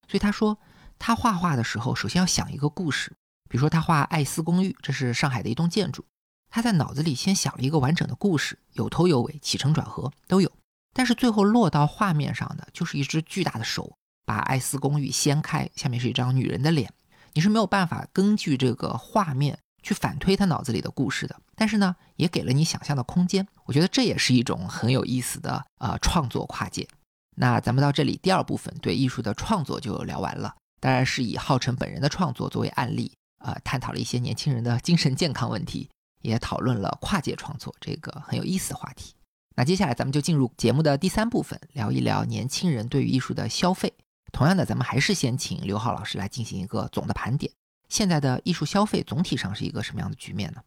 所以他说他画画的时候首先要想一个故事，比如说他画爱思公寓，这是上海的一栋建筑，他在脑子里先想了一个完整的故事，有头有尾，起承转合都有，但是最后落到画面上的就是一只巨大的手把爱思公寓掀开，下面是一张女人的脸，你是没有办法根据这个画面去反推他脑子里的故事的，但是呢也给了你想象的空间。我觉得这也是一种很有意思的呃创作跨界。那咱们到这里第二部分对艺术的创作就聊完了，当然是以浩辰本人的创作作为案例，呃，探讨了一些年轻人的精神健康问题，也讨论了跨界创作这个很有意思的话题。那接下来咱们就进入节目的第三部分，聊一聊年轻人对于艺术的消费。同样的，咱们还是先请刘浩老师来进行一个总的盘点，现在的艺术消费总体上是一个什么样的局面呢？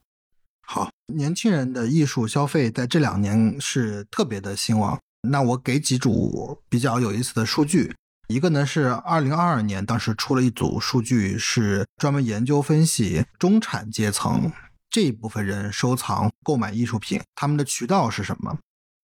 好，年轻人的艺术消费在这两年是特别的兴旺。那我给几组比较有意思的数据，一个呢是二零二二年当时出了一组数据，是专门研究分析中产阶层这一部分人收藏购买艺术品，他们的渠道是什么。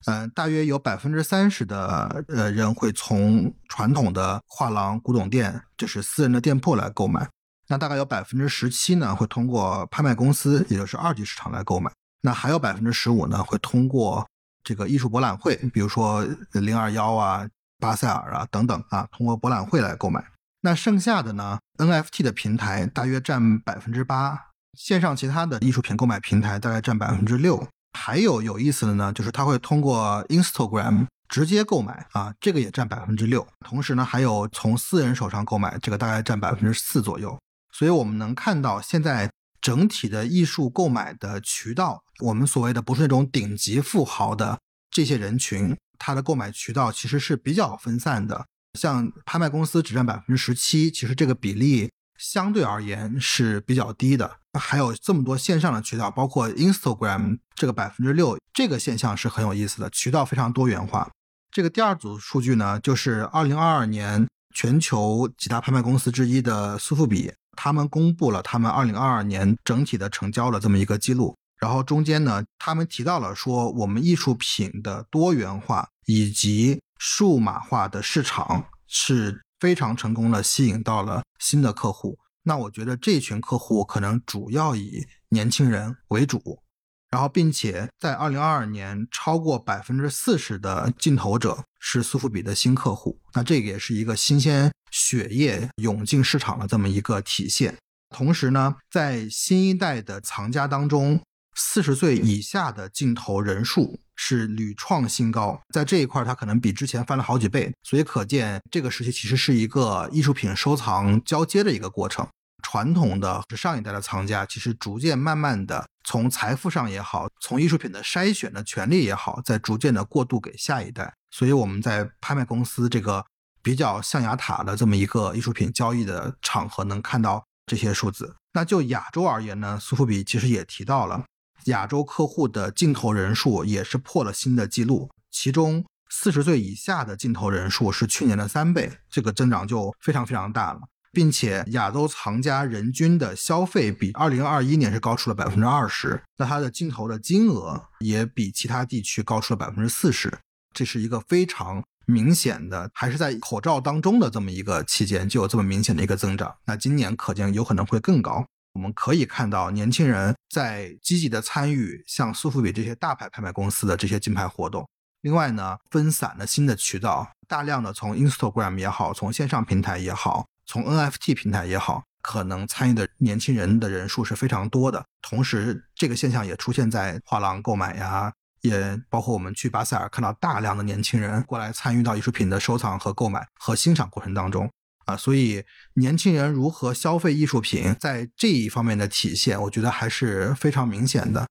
呃、大约有 百分之三十 的、呃、人会从传统的画廊、古董店，就是私人的店铺来购买。那大概有 百分之十七 呢会通过拍卖公司，也就是二级市场来购买。那还有 百分之十五 呢会通过这个艺术博览会，比如说零二一啊、巴塞尔啊等等啊，通过博览会来购买。那剩下的呢 N F T 的平台大约占 百分之八， 线上其他的艺术品购买平台大概占 百分之六。 还有有意思的呢，就是它会通过 Instagram 直接购买啊，这个也占 百分之六。 同时呢还有从私人手上购买，这个大概占 百分之四 左右。所以我们能看到现在整体的艺术购买的渠道，我们所谓的不是那种顶级富豪的这些人群，他的购买渠道其实是比较分散的。像拍卖公司只占 百分之十七， 其实这个比例相对而言是比较低的。还有这么多线上的渠道，包括 Instagram 这个 百分之六， 这个现象是很有意思的，渠道非常多元化。这个第二组数据呢，就是二零二二年全球几大拍卖公司之一的苏富比，他们公布了他们二零二二年整体的成交的这么一个记录，然后中间呢他们提到了说我们艺术品的多元化以及数码化的市场是非常成功的吸引到了新的客户。那我觉得这群客户可能主要以年轻人为主，然后并且在二零二二年超过 百分之四十 的进投者是苏富比的新客户，那这个也是一个新鲜血液涌进市场的这么一个体现。同时呢，在新一代的藏家当中，四十岁以下的进投人数是屡创新高，在这一块它可能比之前翻了好几倍，所以可见这个时期其实是一个艺术品收藏交接的一个过程。传统的上一代的藏家其实逐渐慢慢的从财富上也好，从艺术品的筛选的权利也好，在逐渐的过渡给下一代。所以我们在拍卖公司这个比较象牙塔的这么一个艺术品交易的场合能看到这些数字。那就亚洲而言呢，苏富比其实也提到了亚洲客户的进投人数也是破了新的记录，其中四十岁以下的进投人数是去年的三倍，这个增长就非常非常大了。并且亚洲藏家人均的消费比二零二一年是高出了 百分之二十， 那它的进投的金额也比其他地区高出了 百分之四十， 这是一个非常明显的，还是在口罩当中的这么一个期间就有这么明显的一个增长，那今年可见有可能会更高。我们可以看到年轻人在积极的参与像苏富比这些大牌拍卖公司的这些竞拍活动。另外呢，分散了新的渠道，大量的从 Instagram 也好，从线上平台也好，从 N F T 平台也好，可能参与的年轻人的人数是非常多的。同时这个现象也出现在画廊购买呀，也包括我们去巴塞尔看到大量的年轻人过来参与到艺术品的收藏和购买和欣赏过程当中啊，所以年轻人如何消费艺术品在这一方面的体现我觉得还是非常明显的。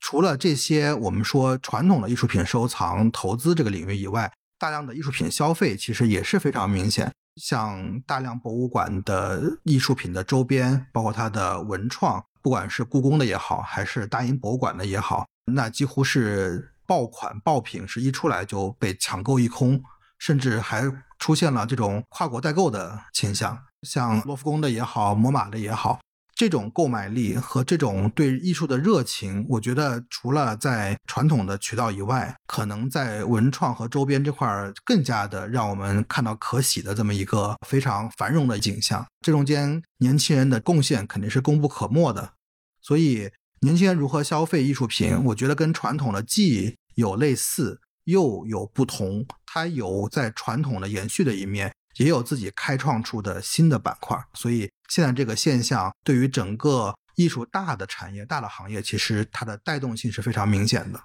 除了这些我们说传统的艺术品收藏投资这个领域以外，大量的艺术品消费其实也是非常明显，像大量博物馆的艺术品的周边，包括它的文创，不管是故宫的也好还是大英博物馆的也好，那几乎是爆款爆品，是一出来就被抢购一空，甚至还出现了这种跨国代购的倾向，像罗浮宫的也好摩马的也好，这种购买力和这种对艺术的热情，我觉得除了在传统的渠道以外，可能在文创和周边这块更加的让我们看到可喜的这么一个非常繁荣的景象，这中间年轻人的贡献肯定是功不可没的。所以年轻人如何消费艺术品，我觉得跟传统的既有类似又有不同，它有在传统的延续的一面，也有自己开创出的新的板块。所以现在这个现象对于整个艺术大的产业大的行业，其实它的带动性是非常明显的。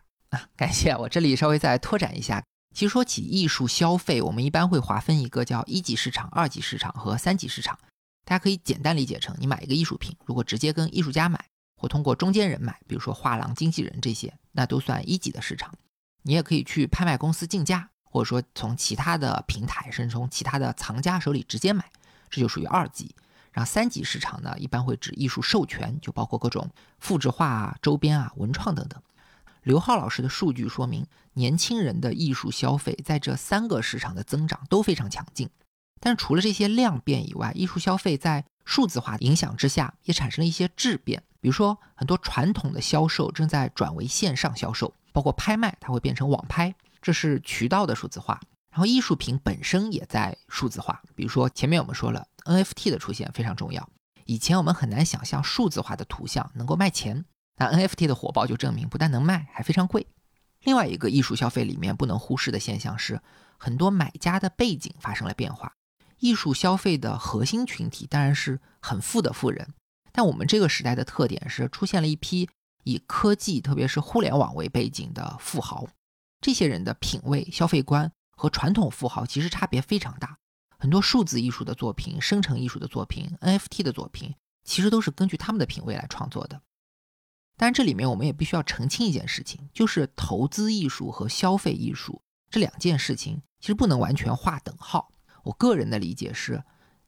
感谢，我这里稍微再拓展一下。其实说起艺术消费，我们一般会划分一个叫一级市场、二级市场和三级市场。大家可以简单理解成，你买一个艺术品，如果直接跟艺术家买或通过中间人买，比如说画廊、经纪人这些，那都算一级的市场。你也可以去拍卖公司竞价，或者说从其他的平台甚至从其他的藏家手里直接买，这就属于二级。然后三级市场呢，一般会指艺术授权，就包括各种复制化啊、周边啊、文创等等。刘浩老师的数据说明，年轻人的艺术消费在这三个市场的增长都非常强劲。但是除了这些量变以外，艺术消费在数字化的影响之下也产生了一些质变，比如说很多传统的销售正在转为线上销售，包括拍卖它会变成网拍，这是渠道的数字化。然后艺术品本身也在数字化，比如说前面我们说了 N F T 的出现非常重要，以前我们很难想象数字化的图像能够卖钱，那 N F T 的火爆就证明不但能卖还非常贵。另外一个艺术消费里面不能忽视的现象是，很多买家的背景发生了变化。艺术消费的核心群体当然是很富的富人，但我们这个时代的特点是出现了一批以科技特别是互联网为背景的富豪，这些人的品味、消费观和传统富豪其实差别非常大。很多数字艺术的作品、生成艺术的作品、N F T 的作品，其实都是根据他们的品味来创作的。当然这里面我们也必须要澄清一件事情，就是投资艺术和消费艺术这两件事情其实不能完全划等号。我个人的理解是，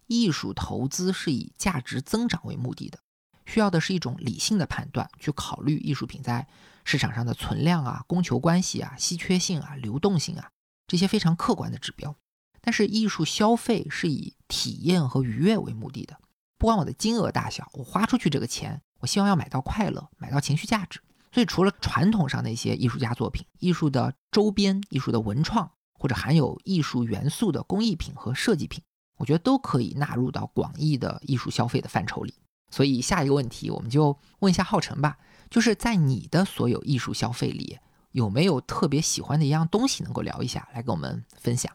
艺术投资是以价值增长为目的的，需要的是一种理性的判断，去考虑艺术品在市场上的存量啊、供求关系啊、稀缺性啊、流动性啊，这些非常客观的指标。但是艺术消费是以体验和愉悦为目的的，不管我的金额大小，我花出去这个钱，我希望要买到快乐，买到情绪价值。所以除了传统上的一些艺术家作品、艺术的周边、艺术的文创或者含有艺术元素的工艺品和设计品，我觉得都可以纳入到广义的艺术消费的范畴里。所以下一个问题我们就问一下浩辰吧，就是在你的所有艺术消费里，有没有特别喜欢的一样东西能够聊一下，来跟我们分享？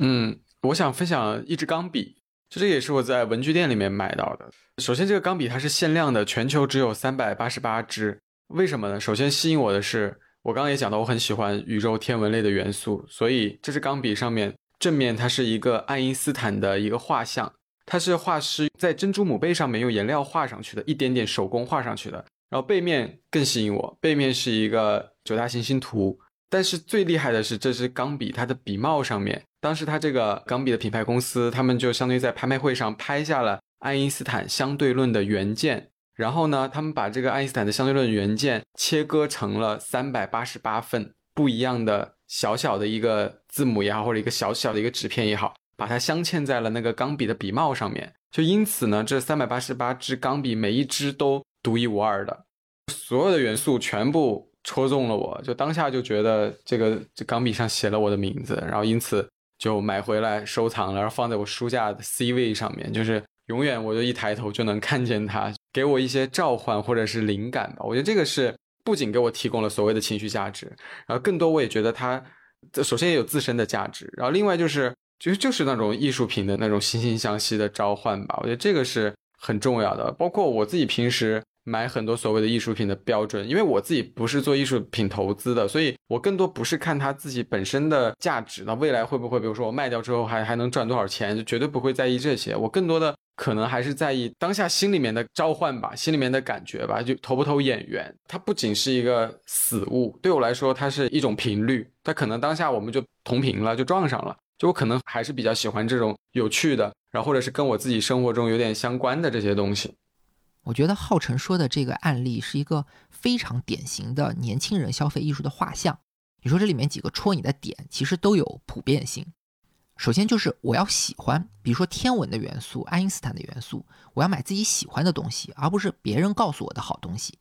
嗯，我想分享一支钢笔，就这个也是我在文具店里面买到的。首先这个钢笔它是限量的，全球只有三百八十八支。为什么呢？首先吸引我的是，我刚刚也讲到我很喜欢宇宙天文类的元素，所以这支钢笔上面正面它是一个爱因斯坦的一个画像，它是画师在珍珠母贝上面用颜料画上去的，一点点手工画上去的。然后背面更吸引我，背面是一个九大行星图。但是最厉害的是这支钢笔它的笔帽上面，当时它这个钢笔的品牌公司，他们就相当于在拍卖会上拍下了爱因斯坦相对论的原件，然后呢他们把这个爱因斯坦的相对论原件切割成了三百八十八份不一样的小小的一个字母也好，或者一个小小的一个纸片也好，把它镶嵌在了那个钢笔的笔帽上面。就因此呢，这三百八十八支钢笔每一支都独一无二的，所有的元素全部戳中了我，就当下就觉得这个这钢笔上写了我的名字，然后因此就买回来收藏了，然后放在我书架的 C 位上面，就是永远我就一抬头就能看见它，给我一些召唤或者是灵感吧。我觉得这个是不仅给我提供了所谓的情绪价值，然后更多我也觉得它首先也有自身的价值，然后另外就是就是那种艺术品的那种惺惺相惜的召唤吧。我觉得这个是很重要的。包括我自己平时买很多所谓的艺术品的标准，因为我自己不是做艺术品投资的，所以我更多不是看它自己本身的价值，那未来会不会比如说我卖掉之后还还能赚多少钱，就绝对不会在意这些。我更多的可能还是在意当下心里面的召唤吧，心里面的感觉吧，就投不投眼缘。它不仅是一个死物，对我来说它是一种频率，它可能当下我们就同频了，就撞上了，就我可能还是比较喜欢这种有趣的，然后或者是跟我自己生活中有点相关的这些东西。我觉得浩辰说的这个案例是一个非常典型的年轻人消费艺术的画像。你说这里面几个戳你的点其实都有普遍性。首先就是我要喜欢，比如说天文的元素，爱因斯坦的元素，我要买自己喜欢的东西，而不是别人告诉我的好东西。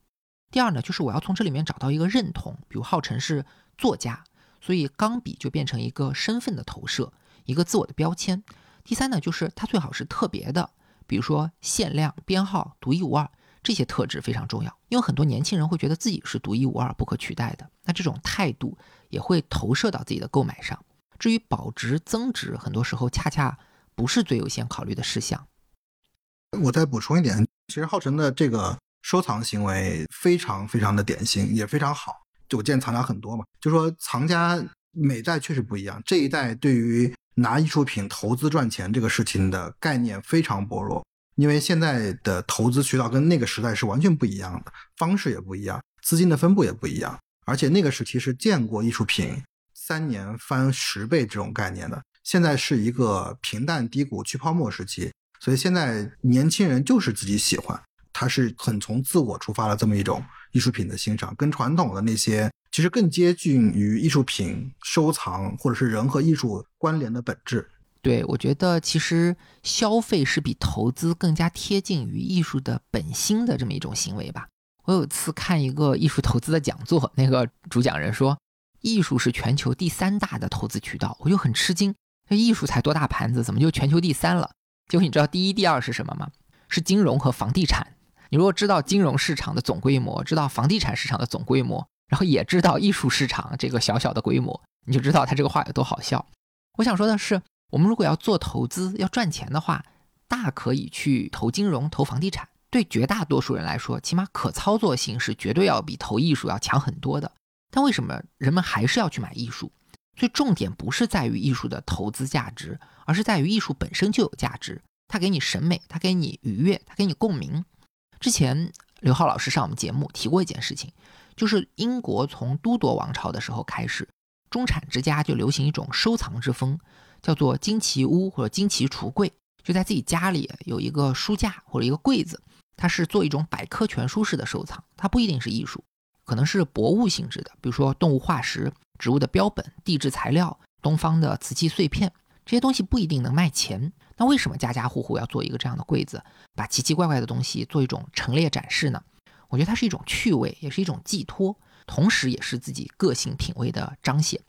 第二呢，就是我要从这里面找到一个认同，比如浩辰是作家，所以钢笔就变成一个身份的投射，一个自我的标签。第三呢，就是它最好是特别的，比如说限量、编号、独一无二，这些特质非常重要，因为很多年轻人会觉得自己是独一无二、不可取代的，那这种态度也会投射到自己的购买上。至于保值、增值，很多时候恰恰不是最优先考虑的事项。我再补充一点，其实浩辰的这个收藏行为非常非常的典型，也非常好。就我见藏家很多嘛，就说藏家每代确实不一样，这一代对于拿艺术品投资赚钱这个事情的概念非常薄弱，因为现在的投资渠道跟那个时代是完全不一样的，方式也不一样，资金的分布也不一样，而且那个时期是见过艺术品三年翻十倍这种概念的，现在是一个平淡低谷去泡沫时期，所以现在年轻人就是自己喜欢，他是很从自我出发的这么一种艺术品的欣赏，跟传统的那些其实更接近于艺术品收藏或者是人和艺术关联的本质。对，我觉得其实消费是比投资更加贴近于艺术的本心的这么一种行为吧。我有一次看一个艺术投资的讲座，那个主讲人说艺术是全球第三大的投资渠道，我就很吃惊，艺术才多大盘子，怎么就全球第三了？结果你知道第一第二是什么吗？是金融和房地产。你如果知道金融市场的总规模，知道房地产市场的总规模，然后也知道艺术市场这个小小的规模，你就知道他这个话有多好笑。我想说的是，我们如果要做投资要赚钱的话，大可以去投金融投房地产，对绝大多数人来说起码可操作性是绝对要比投艺术要强很多的。但为什么人们还是要去买艺术？所以重点不是在于艺术的投资价值，而是在于艺术本身就有价值，它给你审美，它给你愉悦，它给你共鸣。之前刘浩老师上我们节目提过一件事情，就是英国从都铎王朝的时候开始，中产之家就流行一种收藏之风，叫做金奇屋或者金奇橱柜，就在自己家里有一个书架或者一个柜子，它是做一种百科全书式的收藏，它不一定是艺术，可能是博物性质的，比如说动物化石、植物的标本、地质材料、东方的瓷器碎片，这些东西不一定能卖钱。那为什么家家户户要做一个这样的柜子，把奇奇怪怪的东西做一种陈列展示呢？我觉得它是一种趣味，也是一种寄托，同时也是自己个性品味的彰显。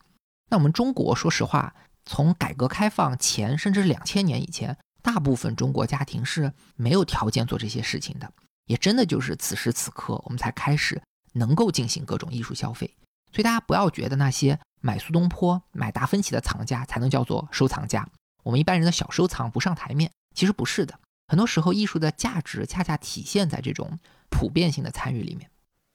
那我们中国说实话，从改革开放前甚至两千年以前，大部分中国家庭是没有条件做这些事情的，也真的就是此时此刻我们才开始能够进行各种艺术消费。所以大家不要觉得那些买苏东坡、买达芬奇的藏家才能叫做收藏家，我们一般人的小收藏不上台面，其实不是的。很多时候艺术的价值恰恰体现在这种普遍性的参与里面。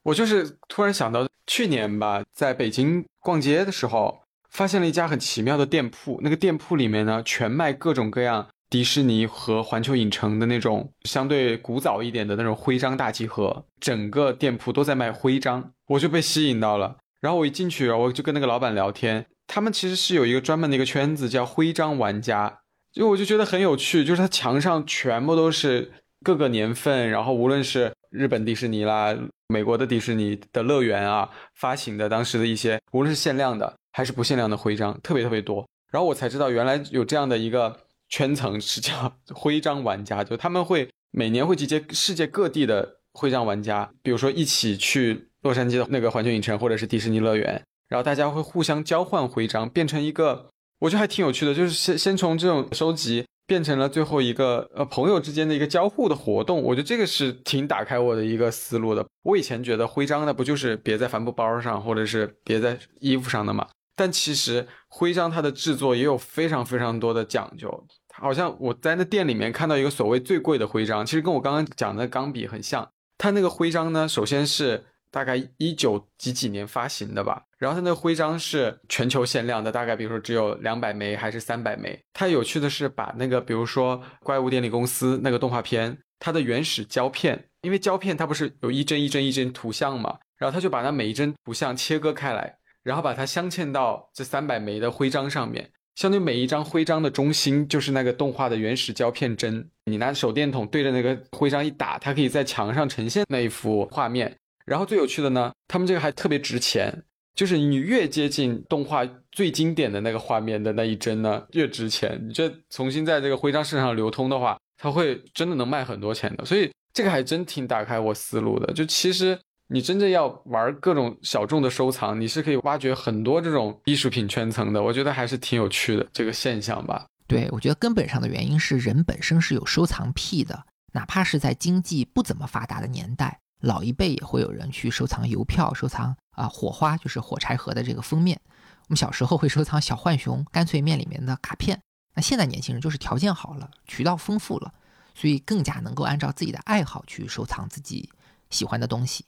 我就是突然想到去年吧，在北京逛街的时候发现了一家很奇妙的店铺，那个店铺里面呢全卖各种各样迪士尼和环球影城的那种相对古早一点的那种徽章大集合，整个店铺都在卖徽章，我就被吸引到了。然后我一进去，我就跟那个老板聊天，他们其实是有一个专门的一个圈子叫徽章玩家，就我就觉得很有趣，就是它墙上全部都是各个年份，然后无论是日本迪士尼啦、美国的迪士尼的乐园啊发行的当时的一些，无论是限量的还是不限量的徽章，特别特别多。然后我才知道原来有这样的一个圈层是叫徽章玩家，就他们会每年会集结世界各地的徽章玩家，比如说一起去洛杉矶的那个环球影城或者是迪士尼乐园，然后大家会互相交换徽章，变成一个我觉得还挺有趣的，就是先先从这种收集变成了最后一个呃朋友之间的一个交互的活动，我觉得这个是挺打开我的一个思路的。我以前觉得徽章呢不就是别在帆布包上或者是别在衣服上的嘛，但其实徽章它的制作也有非常非常多的讲究，好像我在那店里面看到一个所谓最贵的徽章，其实跟我刚刚讲的钢笔很像。它那个徽章呢，首先是大概一九几几年发行的吧，然后它那个徽章是全球限量的，大概比如说只有两百枚还是三百枚。它有趣的是把那个比如说怪物电力公司那个动画片它的原始胶片，因为胶片它不是有一帧一帧一帧图像嘛，然后它就把它每一帧图像切割开来，然后把它镶嵌到这三百枚的徽章上面，相对每一张徽章的中心就是那个动画的原始胶片帧，你拿手电筒对着那个徽章一打，它可以在墙上呈现那一幅画面。然后最有趣的呢，他们这个还特别值钱，就是你越接近动画最经典的那个画面的那一帧呢越值钱，你这重新在这个徽章市场流通的话，它会真的能卖很多钱的。所以这个还真挺打开我思路的，就其实你真正要玩各种小众的收藏，你是可以挖掘很多这种艺术品圈层的，我觉得还是挺有趣的这个现象吧。对，我觉得根本上的原因是人本身是有收藏癖的，哪怕是在经济不怎么发达的年代，老一辈也会有人去收藏邮票，收藏、呃、火花，就是火柴盒的这个封面。我们小时候会收藏小浣熊干脆面里面的卡片，那现在年轻人就是条件好了，渠道丰富了，所以更加能够按照自己的爱好去收藏自己喜欢的东西。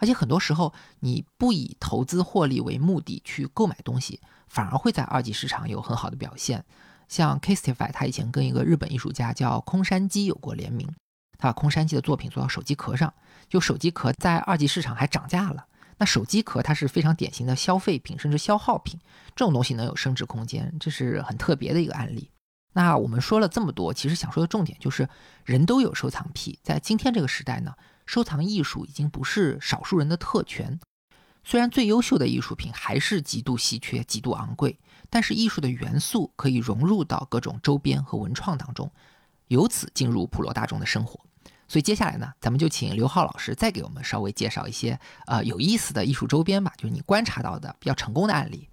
而且很多时候你不以投资获利为目的去购买东西，反而会在二级市场有很好的表现。像 CASETiFY 他以前跟一个日本艺术家叫空山鸡有过联名，他把空山鸡的作品做到手机壳上，就手机壳在二级市场还涨价了。那手机壳它是非常典型的消费品甚至消耗品，这种东西能有升值空间，这是很特别的一个案例。那我们说了这么多，其实想说的重点就是人都有收藏癖。在今天这个时代呢，收藏艺术已经不是少数人的特权，虽然最优秀的艺术品还是极度稀缺极度昂贵，但是艺术的元素可以融入到各种周边和文创当中，由此进入普罗大众的生活。所以接下来呢，咱们就请刘浩老师再给我们稍微介绍一些呃有意思的艺术周边吧，就是你观察到的比较成功的案例。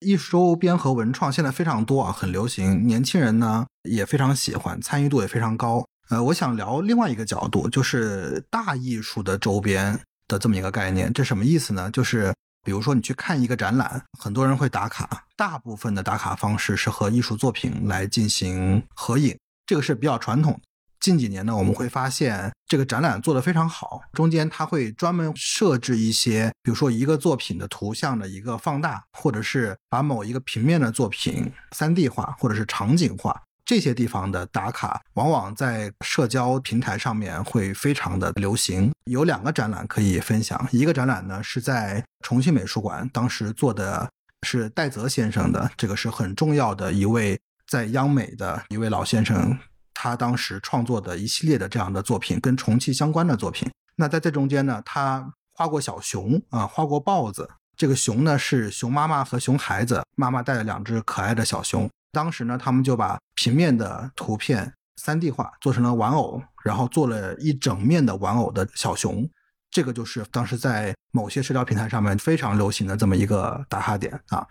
艺术周边和文创现在非常多啊，很流行，年轻人呢也非常喜欢，参与度也非常高。呃，我想聊另外一个角度，就是大艺术的周边的这么一个概念。这什么意思呢？就是比如说你去看一个展览，很多人会打卡，大部分的打卡方式是和艺术作品来进行合影，这个是比较传统的。近几年呢，我们会发现这个展览做得非常好，中间它会专门设置一些，比如说一个作品的图像的一个放大，或者是把某一个平面的作品 三 D 化或者是场景化，这些地方的打卡往往在社交平台上面会非常的流行。有两个展览可以分享，一个展览呢是在重庆美术馆，当时做的是戴泽先生的，这个是很重要的一位在央美的一位老先生，他当时创作的一系列的这样的作品跟重庆相关的作品。那在这中间呢，他画过小熊啊，画过豹子，这个熊呢是熊妈妈和熊孩子，妈妈带了两只可爱的小熊，当时呢他们就把平面的图片 三 D 化做成了玩偶，然后做了一整面的玩偶的小熊，这个就是当时在某些社交平台上面非常流行的这么一个打卡点啊。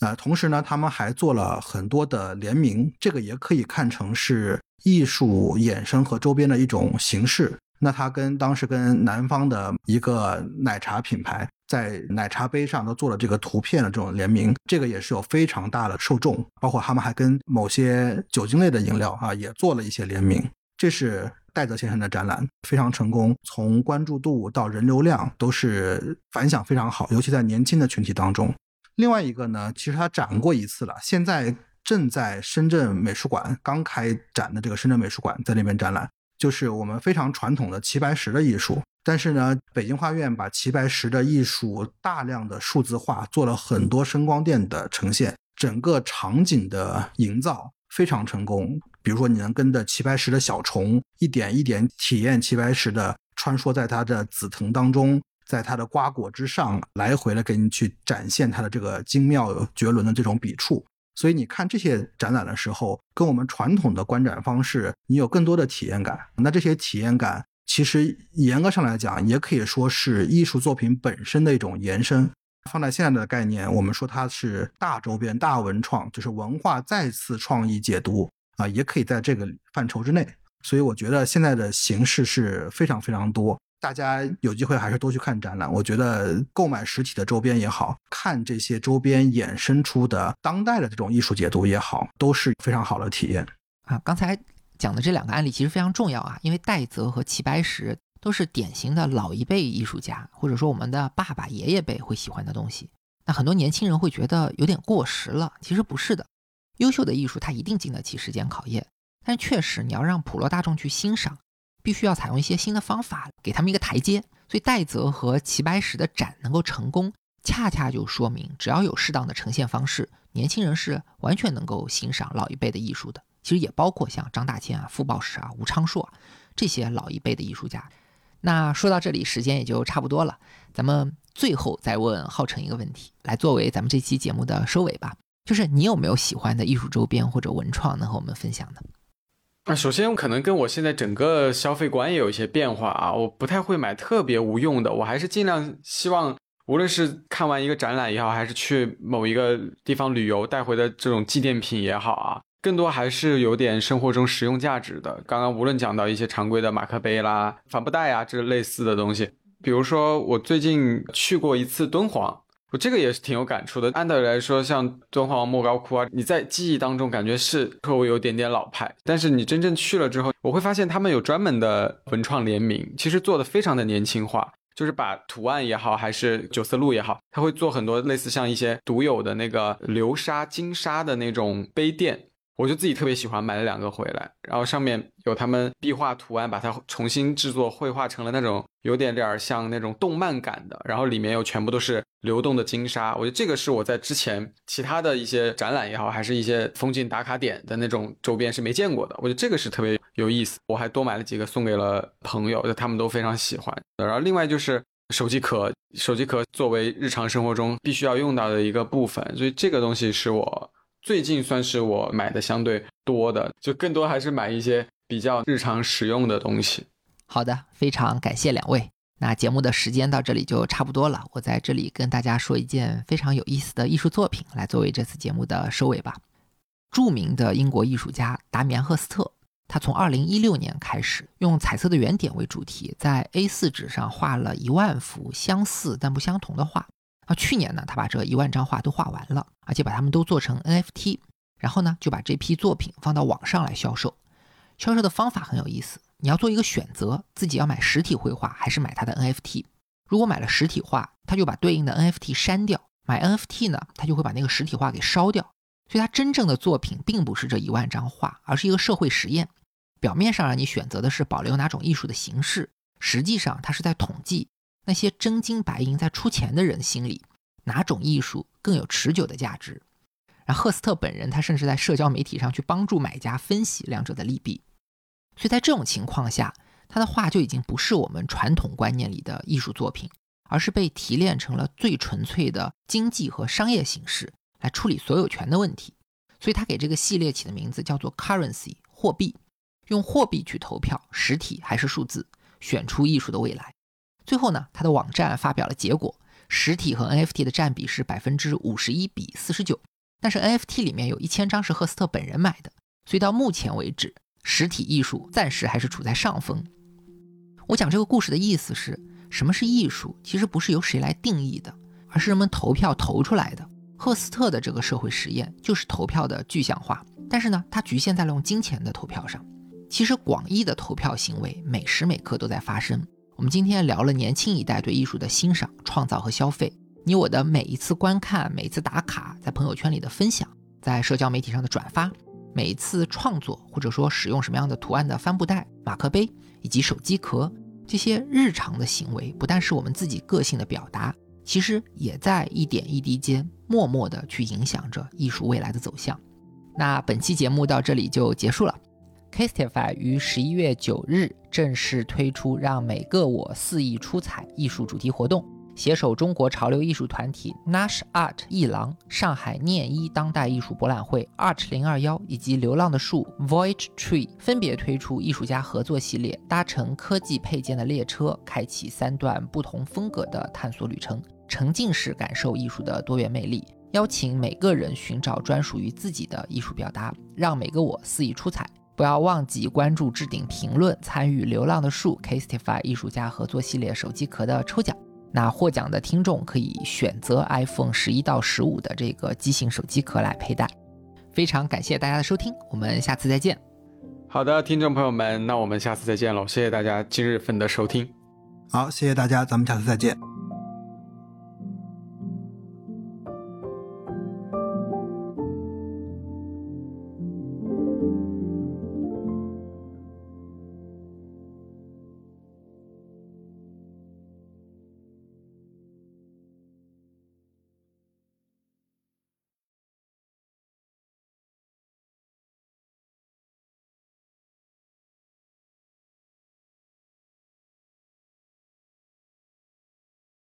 呃，同时呢他们还做了很多的联名，这个也可以看成是艺术衍生和周边的一种形式。那它跟当时跟南方的一个奶茶品牌在奶茶杯上都做了这个图片的这种联名，这个也是有非常大的受众，包括他们还跟某些酒精类的饮料啊也做了一些联名。这是戴泽先生的展览，非常成功，从关注度到人流量都是反响非常好，尤其在年轻的群体当中。另外一个呢，其实他展过一次了，现在正在深圳美术馆刚开展的这个深圳美术馆在那边展览，就是我们非常传统的齐白石的艺术，但是呢北京画院把齐白石的艺术大量的数字化，做了很多声光电的呈现，整个场景的营造非常成功。比如说你能跟着齐白石的小虫一点一点体验齐白石的穿梭在他的紫藤当中，在他的瓜果之上来回的给你去展现他的这个精妙绝伦的这种笔触。所以你看这些展览的时候，跟我们传统的观展方式你有更多的体验感。那这些体验感其实严格上来讲也可以说是艺术作品本身的一种延伸。放在现在的概念，我们说它是大周边大文创，就是文化再次创意解读啊，也可以在这个范畴之内。所以我觉得现在的形式是非常非常多，大家有机会还是多去看展览，我觉得购买实体的周边也好，看这些周边衍生出的当代的这种艺术解读也好，都是非常好的体验啊。刚才讲的这两个案例其实非常重要啊，因为戴泽和齐白石都是典型的老一辈艺术家，或者说我们的爸爸爷爷辈会喜欢的东西，那很多年轻人会觉得有点过时了，其实不是的，优秀的艺术它一定经得起时间考验，但是确实你要让普罗大众去欣赏，必须要采用一些新的方法，给他们一个台阶。所以戴泽和齐白石的展能够成功，恰恰就说明只要有适当的呈现方式，年轻人是完全能够欣赏老一辈的艺术的，其实也包括像张大千啊、傅抱石啊、吴昌硕、啊、这些老一辈的艺术家。那说到这里时间也就差不多了，咱们最后再问浩辰一个问题，来作为咱们这期节目的收尾吧，就是你有没有喜欢的艺术周边或者文创能和我们分享的？首先可能跟我现在整个消费观也有一些变化啊，我不太会买特别无用的，我还是尽量希望无论是看完一个展览也好，还是去某一个地方旅游带回的这种纪念品也好啊，更多还是有点生活中实用价值的。刚刚无论讲到一些常规的马克杯啦、帆布袋啊这类似的东西，比如说我最近去过一次敦煌，我这个也是挺有感触的。按道理来说，像敦煌、莫高窟啊，你在记忆当中感觉是稍微有点点老派，但是你真正去了之后，我会发现他们有专门的文创联名，其实做的非常的年轻化，就是把图案也好，还是九色鹿也好，他会做很多类似像一些独有的那个流沙、金沙的那种杯垫，我就自己特别喜欢，买了两个回来，然后上面有他们壁画图案，把它重新制作绘画成了那种有点点像那种动漫感的，然后里面又全部都是流动的金沙。我觉得这个是我在之前其他的一些展览也好，还是一些风景打卡点的那种周边是没见过的，我觉得这个是特别有意思，我还多买了几个送给了朋友，他们都非常喜欢。然后另外就是手机壳，手机壳作为日常生活中必须要用到的一个部分，所以这个东西是我最近算是我买的相对多的，就更多还是买一些比较日常实用的东西。好的，非常感谢两位，那节目的时间到这里就差不多了，我在这里跟大家说一件非常有意思的艺术作品来作为这次节目的收尾吧。著名的英国艺术家达米安·赫斯特，他从二零一六年开始用彩色的原点为主题，在 A 四 纸上画了一万幅相似但不相同的画。啊，去年呢，他把这一万张画都画完了，而且把它们都做成 N F T， 然后呢，就把这批作品放到网上来销售。销售的方法很有意思，你要做一个选择，自己要买实体绘画还是买它的 N F T。如果买了实体画，他就把对应的 N F T 删掉；买 N F T 呢，他就会把那个实体画给烧掉。所以，他真正的作品并不是这一万张画，而是一个社会实验。表面上让你选择的是保留哪种艺术的形式，实际上他是在统计那些真金白银在出钱的人心里，哪种艺术更有持久的价值。然后赫斯特本人他甚至在社交媒体上去帮助买家分析两者的利弊。所以在这种情况下，他的画就已经不是我们传统观念里的艺术作品，而是被提炼成了最纯粹的经济和商业形式来处理所有权的问题。所以他给这个系列起的名字叫做 currency 货币，用货币去投票，实体还是数字，选出艺术的未来。最后呢，他的网站发表了结果，实体和 N F T 的占比是 百分之五十一比四十九， 但是 N F T 里面有一千张是赫斯特本人买的，所以到目前为止，实体艺术暂时还是处在上风。我讲这个故事的意思是，什么是艺术，其实不是由谁来定义的，而是人们投票投出来的。赫斯特的这个社会实验就是投票的具象化，但是呢，它局限在了用金钱的投票上。其实广义的投票行为每时每刻都在发生。我们今天聊了年轻一代对艺术的欣赏、创造和消费，你我的每一次观看、每一次打卡，在朋友圈里的分享，在社交媒体上的转发，每一次创作或者说使用什么样的图案的帆布袋、马克杯以及手机壳，这些日常的行为不但是我们自己个性的表达，其实也在一点一滴间默默地去影响着艺术未来的走向。那本期节目到这里就结束了。CASETiFY 于十一月九日正式推出让每个我肆意出彩艺术主题活动，携手中国潮流艺术团体 NashArt 艺廊、上海念一当代艺术博览会 A R T 零二一以及流浪的树 Voyetree 分别推出艺术家合作系列，搭乘科技配件的列车，开启三段不同风格的探索旅程，沉浸式感受艺术的多元魅力，邀请每个人寻找专属于自己的艺术表达，让每个我肆意出彩。不要忘记关注置顶评论，参与流浪的树 CASETiFY 艺术家合作系列手机壳的抽奖。那获奖的听众可以选择 iPhone 十一到十五 的这个机型手机壳来佩戴。非常感谢大家的收听，我们下次再见。好的，听众朋友们，那我们下次再见了，谢谢大家今日份的收听。好，谢谢大家，咱们下次再见。